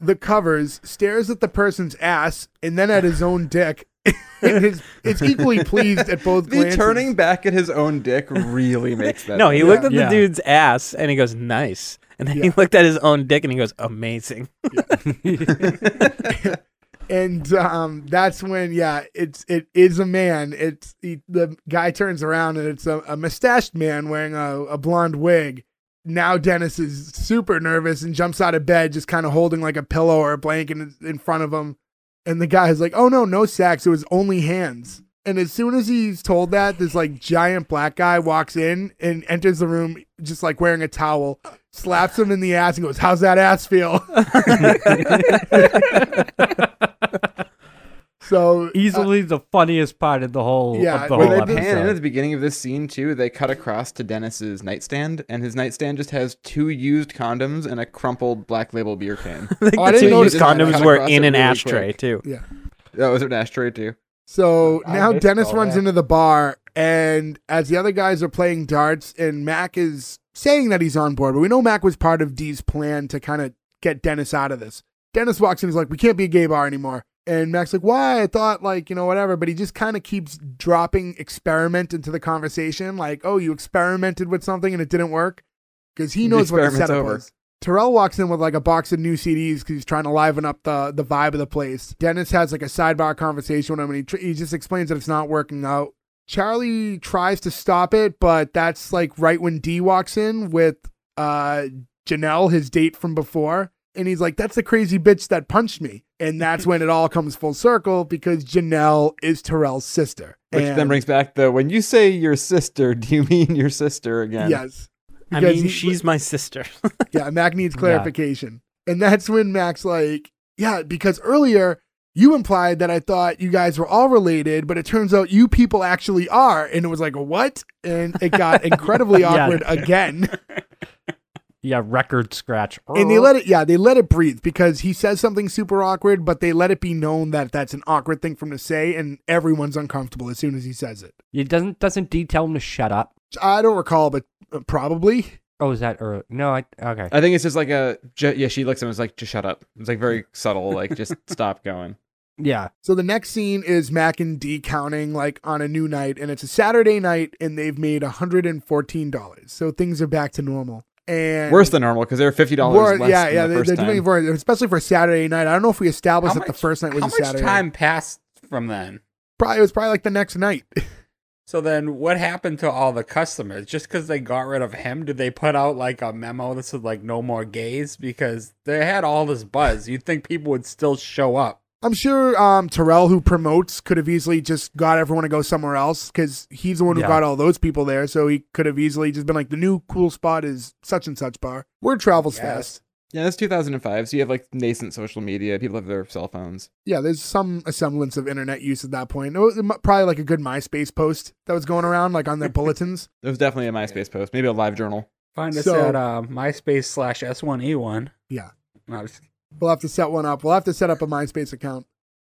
the covers, stares at the person's ass, and then at his own dick. And his, it's equally pleased at both the glances. Turning back at his own dick really makes that. No, he yeah. looked at the yeah. dude's ass, and he goes, nice. And then yeah. he looked at his own dick, and he goes, amazing. Yeah. And um, that's when, yeah, it's it is a man. It's he, the guy turns around and it's a, a mustached man wearing a, a blonde wig. Now Dennis is super nervous and jumps out of bed, just kind of holding like a pillow or a blanket in, in front of him. And the guy is like, "Oh no, no sex. It was only hands." And as soon as he's told that, this like giant black guy walks in and enters the room, just like wearing a towel, slaps him in the ass and goes, "How's that ass feel?" So easily uh, the funniest part of the whole. Yeah, the whole they episode. Pan at the beginning of this scene too, they cut across to Dennis's nightstand, and his nightstand just has two used condoms and a crumpled Black Label beer can. Like oh, I didn't notice condoms were in an really ashtray quick. Too. Yeah, that was an ashtray too. So I now Dennis runs that. Into the bar, and as the other guys are playing darts, and Mac is saying that he's on board, but we know Mac was part of Dee's plan to kind of get Dennis out of this. Dennis walks in, he's like, "We can't be a gay bar anymore." And Mac's like, "Why? I thought, like, you know, whatever." But he just kind of keeps dropping experiment into the conversation. Like, oh, you experimented with something and it didn't work. Because he knows the what the setup over. Is. Terrell walks in with, like, a box of new C Ds because he's trying to liven up the, the vibe of the place. Dennis has, like, a sidebar conversation with him, and he, tr- he just explains that it's not working out. Charlie tries to stop it, but that's, like, right when Dee walks in with uh, Janelle, his date from before. And he's like, "That's the crazy bitch that punched me." And that's when it all comes full circle, because Janelle is Terrell's sister. Which and then brings back the, when you say your sister, do you mean your sister again? Yes. I mean, he, she's my sister. Yeah, Mac needs clarification. Yeah. And that's when Mac's like, yeah, because earlier you implied that I thought you guys were all related, but it turns out you people actually are. And it was like, what? And it got incredibly awkward yeah. again. Yeah, record scratch. Oh. And they let it, yeah, they let it breathe, because he says something super awkward, but they let it be known that that's an awkward thing for him to say, and everyone's uncomfortable as soon as he says it. It doesn't doesn't D tell him to shut up? I don't recall, but probably. Oh, is that early? No, I, okay. I think it's just like a, ju- yeah, she looks at him and is like, just shut up. It's like very subtle, like just stop going. Yeah. So the next scene is Mac and Dee counting like on a new night, and it's a Saturday night, and they've made one hundred fourteen dollars. So things are back to normal. And worse than normal, because they're fifty dollars less. Yeah, than yeah, the they're, first they're doing time. For especially for a Saturday night. I don't know if we established how that much, the first night was a Saturday. How much time passed from then? Probably it was probably like the next night. So then, what happened to all the customers? Just because they got rid of him, did they put out like a memo that said like no more gays? Because they had all this buzz. You'd think people would still show up. I'm sure um, Terrell, who promotes, could have easily just got everyone to go somewhere else, because he's the one who yeah. got all those people there. So he could have easily just been like, the new cool spot is such and such bar. Word travels yes. fast. Yeah, that's two thousand five. So you have like nascent social media. People have their cell phones. Yeah, there's some semblance of internet use at that point. It was probably like a good MySpace post that was going around, like on their bulletins. It was definitely a MySpace post, maybe a live journal. Find us so, at uh, MySpace slash S one E one. Yeah. No, I'm just kidding. We'll have to set one up. We'll have to set up a MySpace account.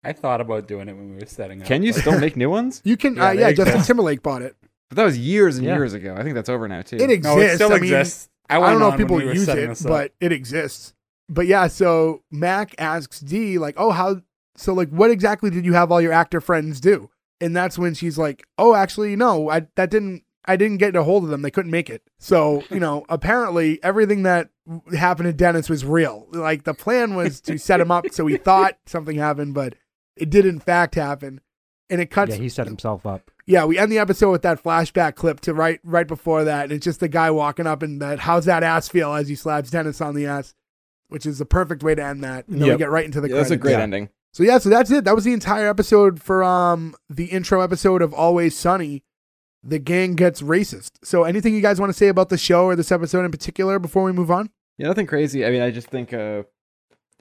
I thought about doing it when we were setting up. Can you still make new ones? You can. Yeah, uh, yeah Justin Timberlake bought it. But that was years and yeah. years ago. I think that's over now, too. It exists. No, it still I exists. Mean, I, I don't know if people we use it, but it exists. But yeah, so Mac asks Dee, like, oh, how? So, like, what exactly did you have all your actor friends do? And that's when she's like, oh, actually, no, I that didn't. I didn't get a hold of them. They couldn't make it. So, you know, apparently everything that happened to Dennis was real. Like the plan was to set him up. So he thought something happened, but it did in fact happen. And it cuts. Yeah, he set himself up. Yeah. We end the episode with that flashback clip to right, right before that. And it's just the guy walking up and that, how's that ass feel as he slaps Dennis on the ass, which is the perfect way to end that. And then yep. we get right into the yeah, that's a great yeah. ending. So yeah, so that's it. That was the entire episode for um the intro episode of Always Sunny. The Gang Gets Racist. So anything you guys want to say about the show or this episode in particular before we move on? Yeah, nothing crazy. I mean, I just think uh,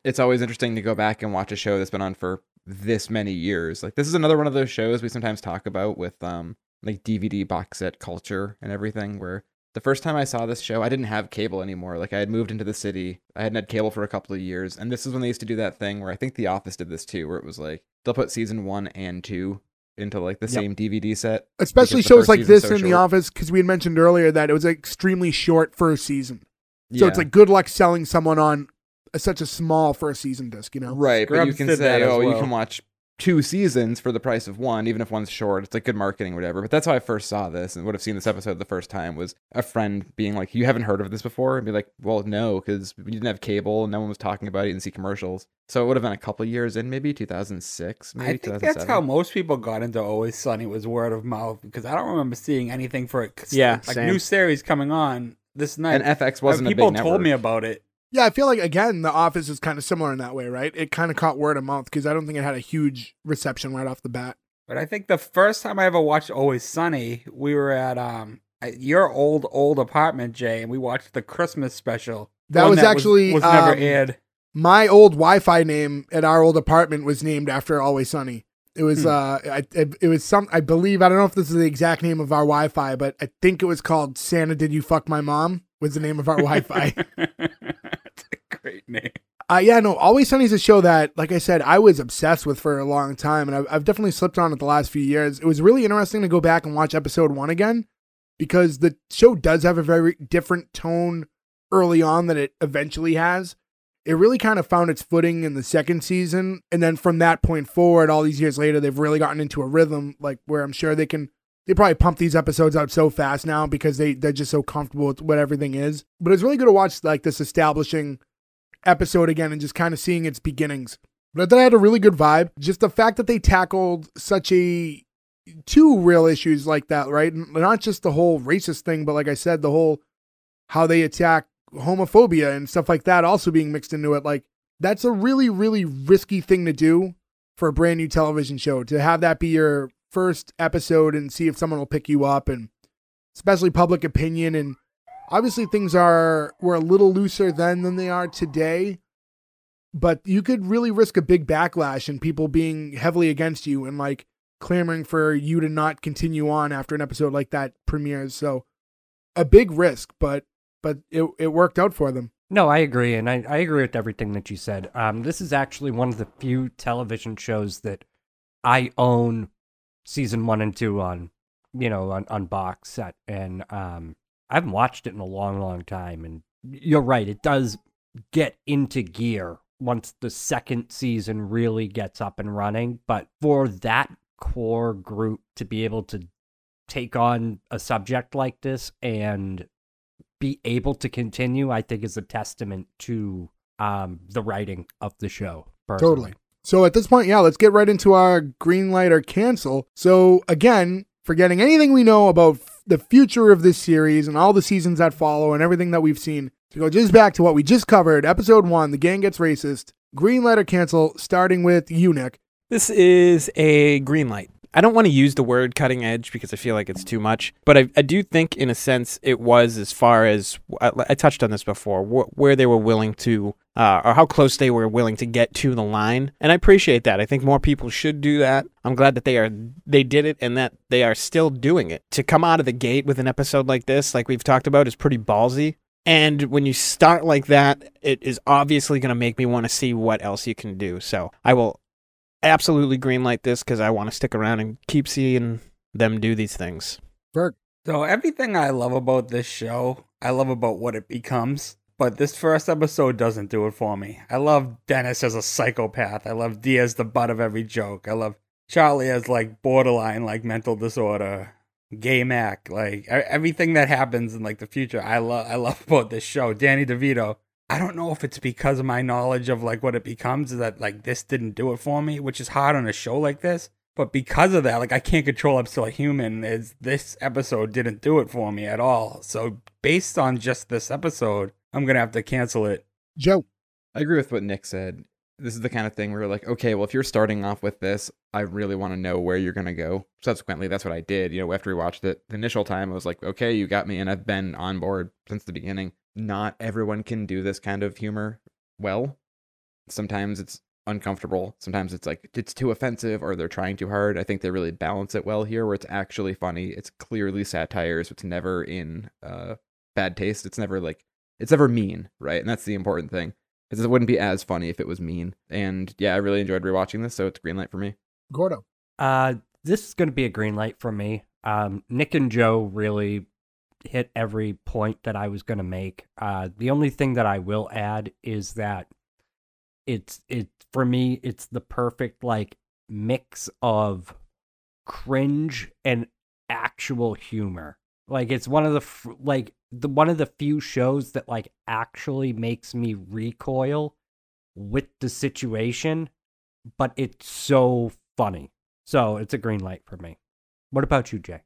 it's always interesting to go back and watch a show that's been on for this many years. Like, this is another one of those shows we sometimes talk about with um, like D V D box set culture and everything, where the first time I saw this show, I didn't have cable anymore. Like, I had moved into the city. I hadn't had cable for a couple of years. And this is when they used to do that thing where I think The Office did this too, where it was like, they'll put season one and two into like the yep. same D V D set, especially shows like this so in short. The Office, because we had mentioned earlier that it was an extremely short first season, so yeah. it's like good luck selling someone on a, such a small first season disc, you know, right? Scrubs, but you can say, oh well, you can watch two seasons for the price of one, even if one's short. It's like good marketing or whatever. But that's how I first saw this and would have seen this episode the first time, was a friend being like, you haven't heard of this before? And be like, well, no, because we didn't have cable and no one was talking about it, and see commercials. So it would have been a couple years in, maybe two thousand six, maybe I think that's how most people got into Always Sunny, was word of mouth, because I don't remember seeing anything for it. Yeah, like same. New series coming on this night. And F X wasn't like, a big network. People told me about it. Yeah, I feel like, again, The Office is kind of similar in that way, right? It kind of caught word of mouth, because I don't think it had a huge reception right off the bat. But I think the first time I ever watched Always Sunny, we were at um at your old, old apartment, Jay, and we watched the Christmas special. That was that actually was, was never um, aired. My old Wi-Fi name at our old apartment was named after Always Sunny. It was hmm. uh, I, it, it was some, I believe, I don't know if this is the exact name of our Wi-Fi, but I think it was called Santa Did You Fuck My Mom was the name of our Wi-Fi. Great name. Uh, yeah, no, Always Sunny is a show that, like I said, I was obsessed with for a long time, and I've, I've definitely slipped on it the last few years. It was really interesting to go back and watch episode one again, because the show does have a very different tone early on that it eventually has. It really kind of found its footing in the second season, and then from that point forward, all these years later, they've really gotten into a rhythm, like where I'm sure they can... They probably pump these episodes out so fast now because they, they're just so comfortable with what everything is. But it's really good to watch like this establishing episode again and just kind of seeing its beginnings. But I thought I had a really good vibe. Just the fact that they tackled such a two real issues like that, right? Not just the whole racist thing, but like I said, the whole how they attack homophobia and stuff like that also being mixed into it. Like, that's a really, really risky thing to do for a brand new television show, to have that be your first episode and see if someone will pick you up, and especially public opinion. And obviously things are were a little looser then than they are today, but you could really risk a big backlash and people being heavily against you and like clamoring for you to not continue on after an episode like that premieres. So a big risk, but but it it worked out for them. No, I agree, and I, I agree with everything that you said. Um, this is actually one of the few television shows that I own season one and two on, you know, on, on box set, and um, I haven't watched it in a long, long time, and you're right, it does get into gear once the second season really gets up and running, but for that core group to be able to take on a subject like this and be able to continue, I think is a testament to um, the writing of the show. Personally. Totally. So at this point, yeah, let's get right into our green light or cancel. So again, forgetting anything we know about f- the future of this series and all the seasons that follow and everything that we've seen, to go just back to what we just covered, episode one, The Gang Gets Racist, green light or cancel, starting with you, Nick. This is a green light. I don't want to use the word cutting edge because I feel like it's too much, but I, I do think in a sense it was, as far as, I, I touched on this before, wh- where they were willing to, uh, or how close they were willing to get to the line. And I appreciate that. I think more people should do that. I'm glad that they are, they did it and that they are still doing it. To come out of the gate with an episode like this, like we've talked about, is pretty ballsy. And when you start like that, it is obviously going to make me want to see what else you can do. So I will absolutely green light this because I want to stick around and keep seeing them do these things. Burke. So everything I love about this show, I love about what it becomes, but this first episode doesn't do it for me. I love Dennis as a psychopath. I love Dee as the butt of every joke. I love Charlie as like borderline, like mental disorder, gay Mac, like everything that happens in like the future. I love, I love about this show. Danny DeVito. I don't know if it's because of my knowledge of like what it becomes that like this didn't do it for me, which is hard on a show like this. But because of that, like I can't control I'm Still a Human, is this episode didn't do it for me at all. So based on just this episode, I'm going to have to cancel it. Joe. I agree with what Nick said. This is the kind of thing where you're like, okay, well, if you're starting off with this, I really want to know where you're going to go. Subsequently, that's what I did. You know, after we watched it the initial time, I was like, okay, you got me. And I've been on board since the beginning. Not everyone can do this kind of humor well. Sometimes it's uncomfortable. Sometimes it's like it's too offensive or they're trying too hard. I think they really balance it well here where it's actually funny. It's clearly satire, so it's never in uh, bad taste. It's never like, it's never mean, right? And that's the important thing, because it wouldn't be as funny if it was mean. And yeah, I really enjoyed rewatching this, so it's a green light for me. Gordo. Uh, this is going to be a green light for me. Um, Nick and Joe really hit every point that I was going to make. Uh, the only thing that I will add is that it's, it's for me, it's the perfect like mix of cringe and actual humor. Like it's one of the, like the, one of the few shows that like actually makes me recoil with the situation, but it's so funny. So it's a green light for me. What about you, Jay?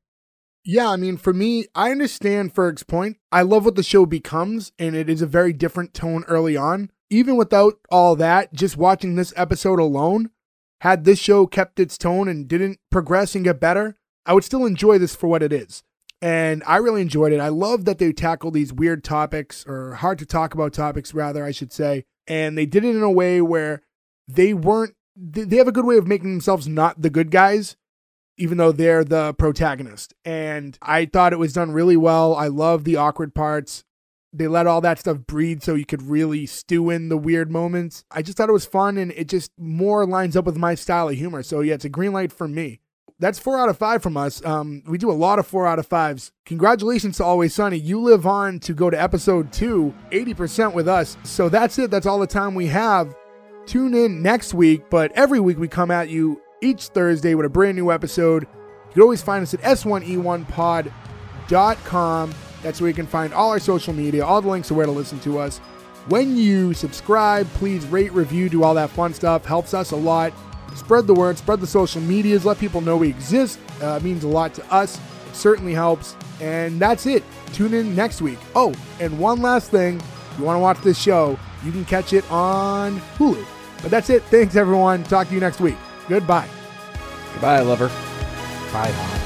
Yeah, I mean, for me, I understand Ferg's point. I love what the show becomes, and it is a very different tone early on. Even without all that, just watching this episode alone, had this show kept its tone and didn't progress and get better, I would still enjoy this for what it is. And I really enjoyed it. I love that they tackle these weird topics, or hard to talk about topics, rather, I should say. And they did it in a way where they weren't, they have a good way of making themselves not the good guys, even though they're the protagonist. And I thought it was done really well. I love the awkward parts. They let all that stuff breathe so you could really stew in the weird moments. I just thought it was fun, and it just more lines up with my style of humor. So yeah, it's a green light for me. That's four out of five from us. Um, we do a lot of four out of fives. Congratulations to Always Sunny. You live on to go to episode two, eighty percent with us. So that's it. That's all the time we have. Tune in next week, but every week we come at you each Thursday with a brand new episode. You can always find us at S one E one pod dot com. That's where you can find all our social media, all the links to where to listen to us. When you subscribe, please rate, review, do all that fun stuff. Helps us a lot. Spread the word, spread the social medias, let people know we exist. Uh, it means a lot to us. It certainly helps. And that's it. Tune in next week. Oh, and one last thing. you want to watch this show, you can catch it on Hulu. But that's it. Thanks, everyone. Talk to you next week. Goodbye. Goodbye, lover. Bye.